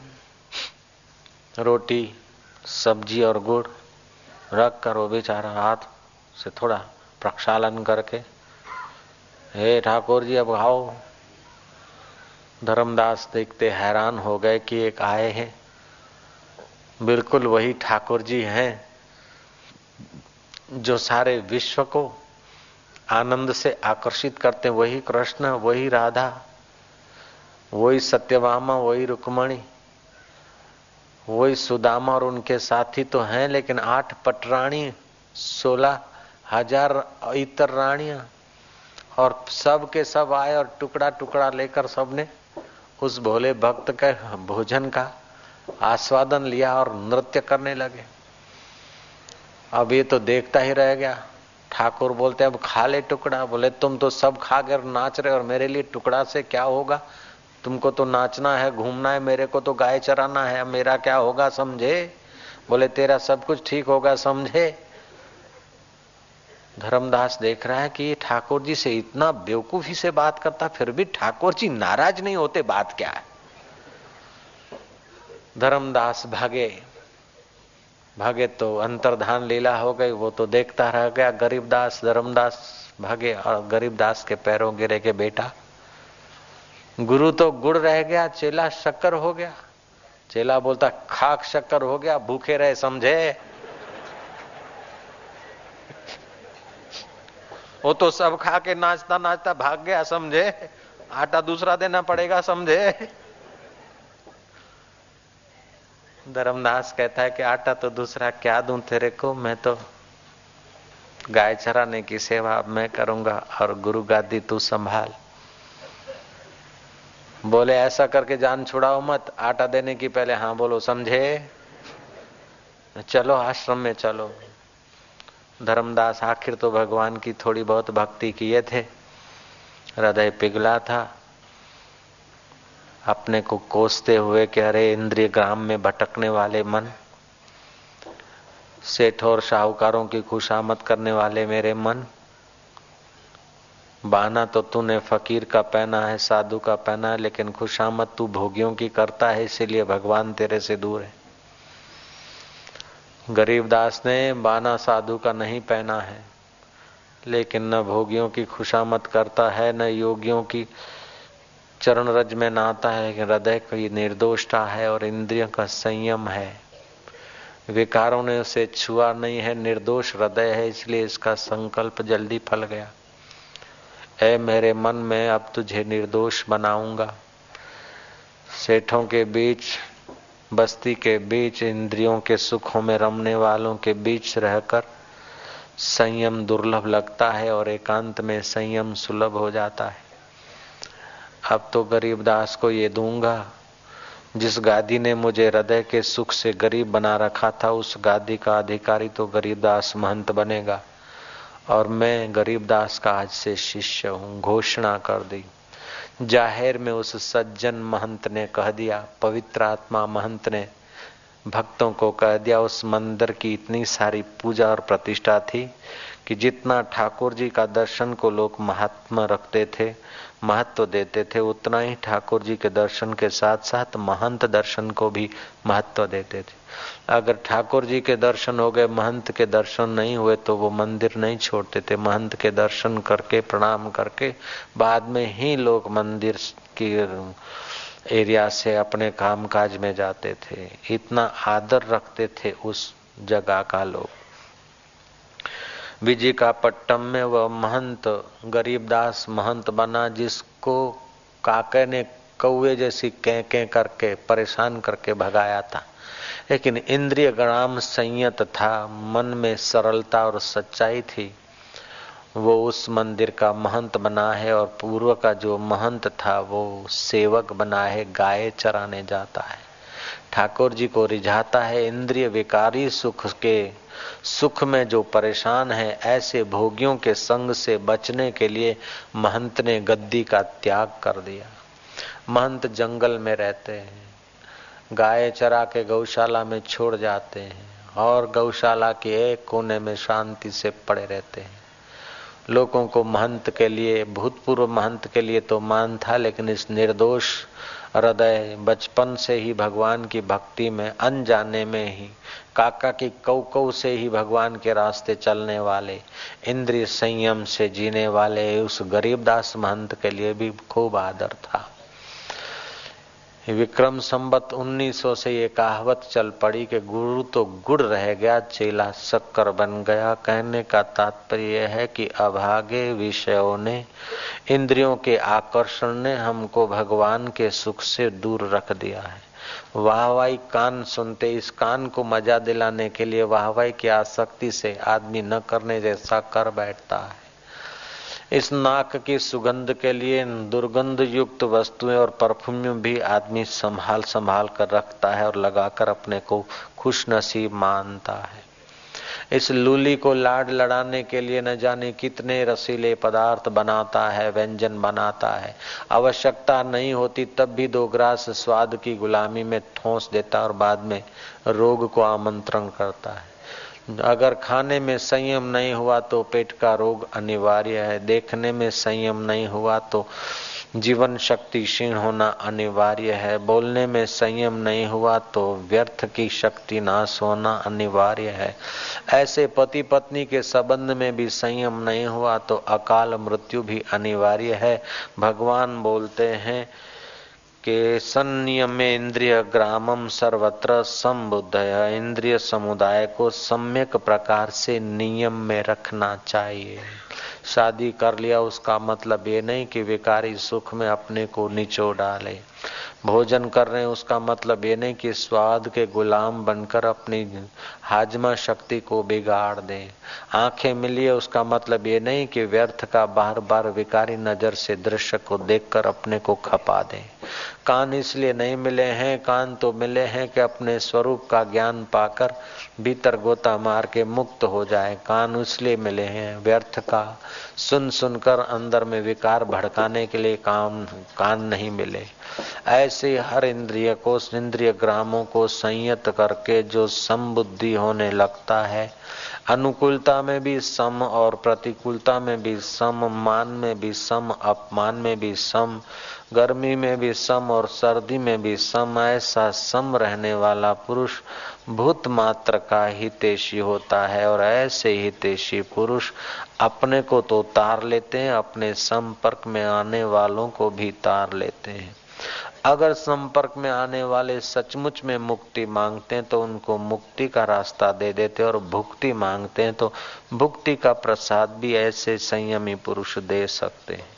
रोटी सब्जी और गुड़ रख कर वो बेचारा हाथ से थोड़ा प्रक्षालन करके, हे ठाकुर जी अब आओ। धर्मदास देखते हैरान हो गए कि एक आए हैं, बिल्कुल वही ठाकुर जी हैं जो सारे विश्व को आनंद से आकर्षित करते हैं, वही कृष्ण, वही राधा, वही सत्यभामा, वही रुक्मिणी, वही सुदामा और उनके साथी तो हैं, लेकिन आठ पटरानी सोलह हजार इतर रानियां और सब के सब आए और टुकड़ा टुकड़ा लेकर सबने उस भोले भक्त के भोजन का आस्वादन लिया और नृत्य करने लगे। अब ये तो देखता ही रह गया। ठाकुर बोलते अब खा ले टुकड़ा। बोले तुम तो सब खा कर नाच रहे और मेरे लिए टुकड़ा से क्या होगा? तुमको तो नाचना है, घूमना है, मेरे को तो गाय चराना है, मेरा क्या होगा समझे? बोले तेरा सब कुछ ठीक होगा समझे। धर्मदास देख रहा है कि ठाकुर जी से इतना बेवकूफी से बात करता, फिर भी ठाकुर जी नाराज नहीं होते, बात क्या है। धर्मदास भागे भागे तो अंतर्धान लीला हो गई, वो तो देखता रह गया। गरीब दास धर्मदास भागे और गरीब दास के पैरों गिरे के बेटा, गुरु तो गुड़ रह गया, चेला शक्कर हो गया। चेला बोलता खाक शक्कर हो गया, भूखे रहे समझे। वो तो सब खा के नाचता नाचता भाग गया समझे, आटा दूसरा देना पड़ेगा समझे। धर्मदास कहता है कि आटा तो दूसरा क्या दूं तेरे को, मैं तो गाय चराने की सेवा मैं करूंगा और गुरु गादी तू संभाल। बोले ऐसा करके जान छुड़ाओ मत, आटा देने की पहले हाँ बोलो समझे, चलो आश्रम में चलो। धर्मदास आखिर तो भगवान की थोड़ी बहुत भक्ति किए थे, हृदय पिघला था अपने को कोसते हुए कि अरे इंद्रिय ग्राम में भटकने वाले मन, सेठ और शाहूकारों की खुशामद करने वाले मेरे मन, बहाना तो तूने फकीर का पहना है, साधु का पहना है, लेकिन खुशामद तू भोगियों की करता है, इसीलिए भगवान तेरे से दूर है। गरीब दास ने बहाना साधु का नहीं पहना है, लेकिन न भोगियों की खुशामद करता है, न योगियों की चरण रज में नहाता है। हृदय की निर्दोषता है और इंद्रियों का संयम है, विकारों ने उसे छुआ नहीं है, निर्दोष हृदय है, इसलिए इसका संकल्प जल्दी फल गया। ऐ मेरे मन में अब तुझे निर्दोष बनाऊंगा। सेठों के बीच, बस्ती के बीच, इंद्रियों के सुखों में रमने वालों के बीच रहकर संयम दुर्लभ लगता है और एकांत में संयम सुलभ हो जाता है। अब तो गरीब दास को ये दूंगा, जिस गादी ने मुझे हृदय के सुख से गरीब बना रखा था, उस गादी का अधिकारी तो गरीब दास महंत बनेगा और मैं गरीब दास का आज से शिष्य हूं। घोषणा कर दी जाहिर में उस सज्जन महंत ने, कह दिया पवित्र आत्मा महंत ने, भक्तों को कह दिया। उस मंदिर की इतनी सारी पूजा और प्रतिष्ठा थी कि जितना ठाकुर जी का दर्शन को लोग महात्मा रखते थे, महत्व देते थे, उतना ही ठाकुर जी के दर्शन के साथ साथ महंत दर्शन को भी महत्व देते थे। अगर ठाकुर जी के दर्शन हो गए, महंत के दर्शन नहीं हुए, तो वो मंदिर नहीं छोड़ते थे। महंत के दर्शन करके प्रणाम करके बाद में ही लोग मंदिर की एरिया से अपने कामकाज में जाते थे। इतना आदर रखते थे उस जगह का लोग। विजयकापट्टम में वह महंत गरीब दास महंत बना, जिसको काके ने कौवे जैसी कै कै करके परेशान करके भगाया था, लेकिन इंद्रिय ग्राम संयत था, मन में सरलता और सच्चाई थी, वो उस मंदिर का महंत बना है। और पूर्व का जो महंत था वो सेवक बना है, गाय चराने जाता है, ठाकुर जी को रिझाता है। इंद्रिय विकारी सुख के सुख में जो परेशान है, ऐसे भोगियों के संग से बचने के लिए महंत ने गद्दी का त्याग कर दिया। महंत जंगल में रहते हैं, गाय चरा के गौशाला में छोड़ जाते हैं और गौशाला के एक कोने में शांति से पड़े रहते हैं। लोगों को महंत के लिए, भूतपूर्व महंत के लिए तो मान था, लेकिन इस निर्दोष हृदय बचपन से ही भगवान की भक्ति में अनजाने में ही, काका की कौकौ से ही भगवान के रास्ते चलने वाले, इंद्रिय संयम से जीने वाले, उस गरीब दास महंत के लिए भी खूब आदर था। विक्रम संबत उन्नीस सौ से ये कहावत चल पड़ी कि गुरु तो गुड़ रह गया, चेला शक्कर बन गया। कहने का तात्पर्य यह है कि अभागे विषयों ने, इंद्रियों के आकर्षण ने हमको भगवान के सुख से दूर रख दिया है। वाहवाही कान सुनते, इस कान को मजा दिलाने के लिए वाहवाही की आसक्ति से आदमी न करने जैसा कर बैठता है। इस नाक की सुगंध के लिए दुर्गंध युक्त वस्तुएं और परफ्यूम भी आदमी संभाल संभाल कर रखता है और लगाकर अपने को खुशनसीब मानता है। इस लूली को लाड लड़ाने के लिए न जाने कितने रसीले पदार्थ बनाता है, व्यंजन बनाता है। आवश्यकता नहीं होती तब भी दो ग्रास स्वाद की गुलामी में ठोंस देता और बाद में रोग को आमंत्रण करता है। अगर खाने में संयम नहीं हुआ तो पेट का रोग अनिवार्य है। देखने में संयम नहीं हुआ तो जीवन शक्ति क्षीण होना अनिवार्य है। बोलने में संयम नहीं हुआ तो व्यर्थ की शक्ति नाश होना अनिवार्य है। ऐसे पति पत्नी के संबंध में भी संयम नहीं हुआ तो अकाल मृत्यु भी अनिवार्य है। भगवान बोलते हैं के संयमेन्द्रिय ग्रामम सर्वत्र संबुद्धय, इंद्रिय समुदाय को सम्यक प्रकार से नियम में रखना चाहिए। शादी कर लिया उसका मतलब ये नहीं कि विकारी सुख में अपने को निचोड़ डाले। भोजन कर रहे हैं उसका मतलब ये नहीं कि स्वाद के गुलाम बनकर अपनी हाजमा शक्ति को बिगाड़ दे। आंखें मिली है उसका मतलब ये नहीं कि व्यर्थ का बार बार विकारी नजर से दृश्य को देखकर अपने को खपा दे। कान इसलिए नहीं मिले हैं, कान तो मिले हैं कि अपने स्वरूप का ज्ञान पाकर भीतर गोता मार के मुक्त हो जाए। कान इसलिए मिले हैं व्यर्थ का सुन सुनकर अंदर में विकार भड़काने के लिए काम कान नहीं मिले। ऐसे हर इंद्रिय को, इंद्रिय ग्रामों को संयत करके जो समबुद्धि होने लगता है, अनुकूलता में भी सम और प्रतिकूलता में भी सम, मान में भी सम, अपमान में भी सम, गर्मी में भी सम और सर्दी में भी सम, ऐसा सम रहने वाला पुरुष भूत मात्र का हितैषी होता है। और ऐसे हितैषी पुरुष अपने को तो तार लेते हैं, अपने संपर्क में आने वालों को भी तार लेते हैं। अगर संपर्क में आने वाले सचमुच में मुक्ति मांगते हैं तो उनको मुक्ति का रास्ता दे देते, और भुक्ति मांगते हैं तो भुक्ति का प्रसाद भी ऐसे संयमी पुरुष दे सकते हैं।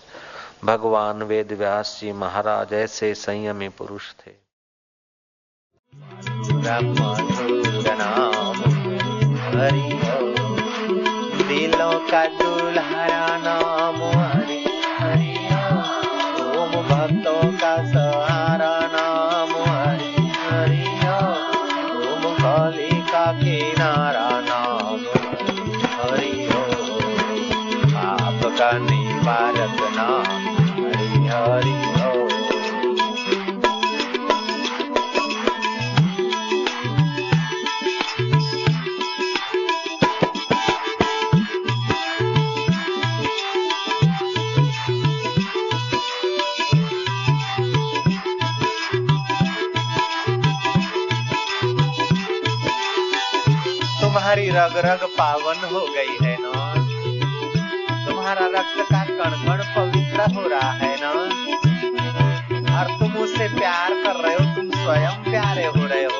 भगवान वेद व्यास जी महाराज ऐसे संयमी पुरुष थे। दिलों का दुल्हरा नाम हरि हरि, ओम भक्तों का सहारा नाम हरि हरि, ओम काली का किनारा नाम हरि हरि, पाप का निवारक नाम हरि हरि। तुम्हारी रग रग पावन हो गई है ना, तुम्हारा रक्त का कण कण पवित्र हो रहा है ना, और तुम उससे प्यार कर रहे हो, तुम स्वयं प्यारे हो रहे हो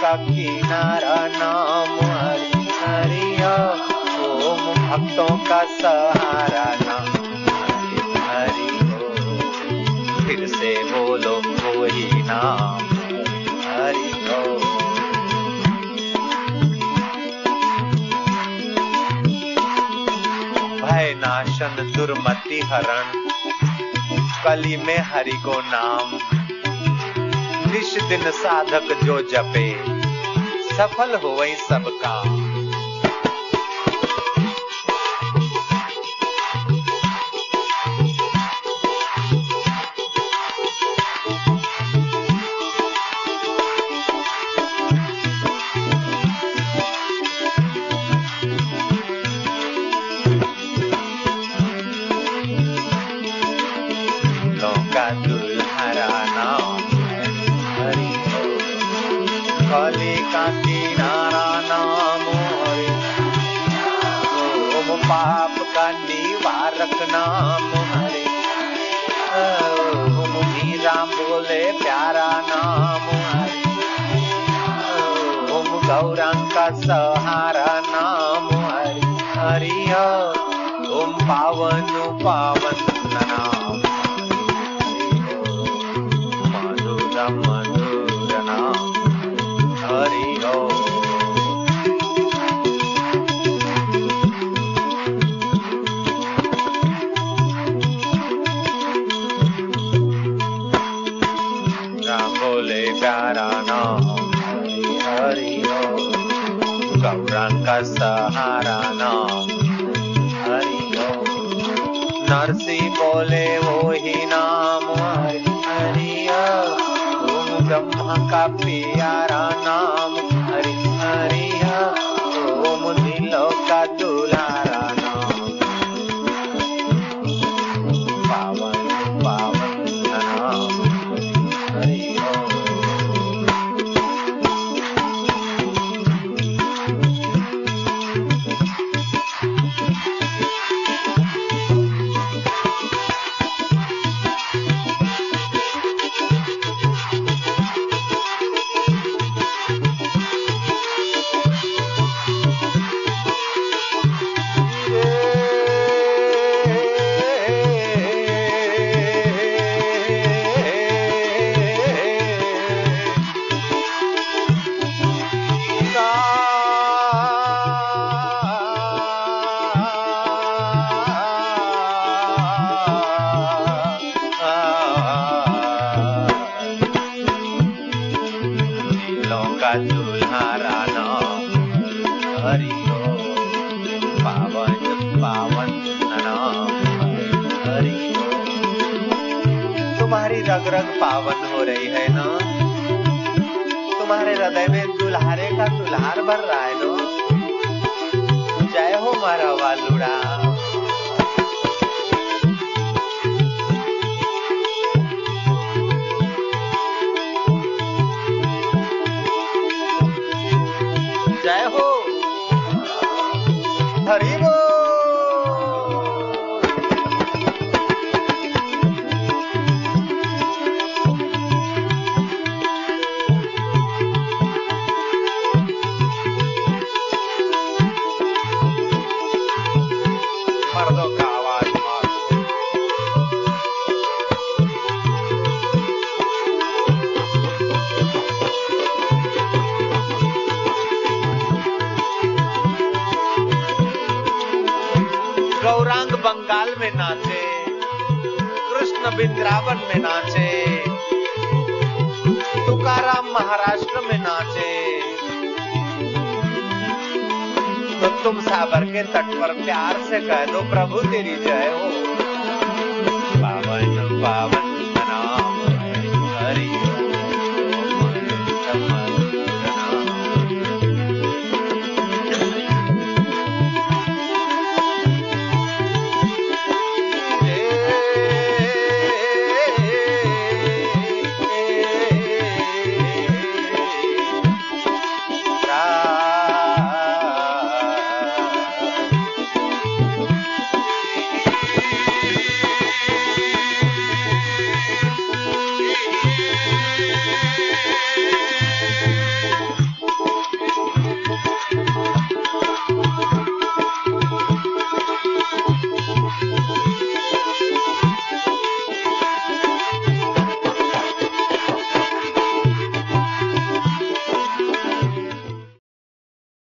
का किनारा नाम हरि हरि, ओम भक्तों का सहारा नाम हरि हरि। फिर से बोलो वही नाम हरि। भय नाशन दुर्मति हरण, कली में हरि को नाम, निश दिन साधक जो जपे, सफल होए सब काम। भले का किनारा नाम होए, ओम पाप का निवारक नाम हरे, ओम मीरा बोले प्यारा नाम हरे, ओम गौरांग का सहारा नाम हरे हरि, ओम पावन पावन नाम मधुर मधुर नाम हरि ओम। राम बोले प्यारा नाम हरि हरि ओम, गौरांग का सहारा नाम हरि ओम, नरसिंह बोले वो ही नाम हरि हरि ओम, ब्रह्मा का प्यारा नाम हरि हरि ओम, दिलों का दुलारा नाम पावन पावन नाम हरि ओम। प्यार से कह दो प्रभु तेरी जय हो, पावन पावन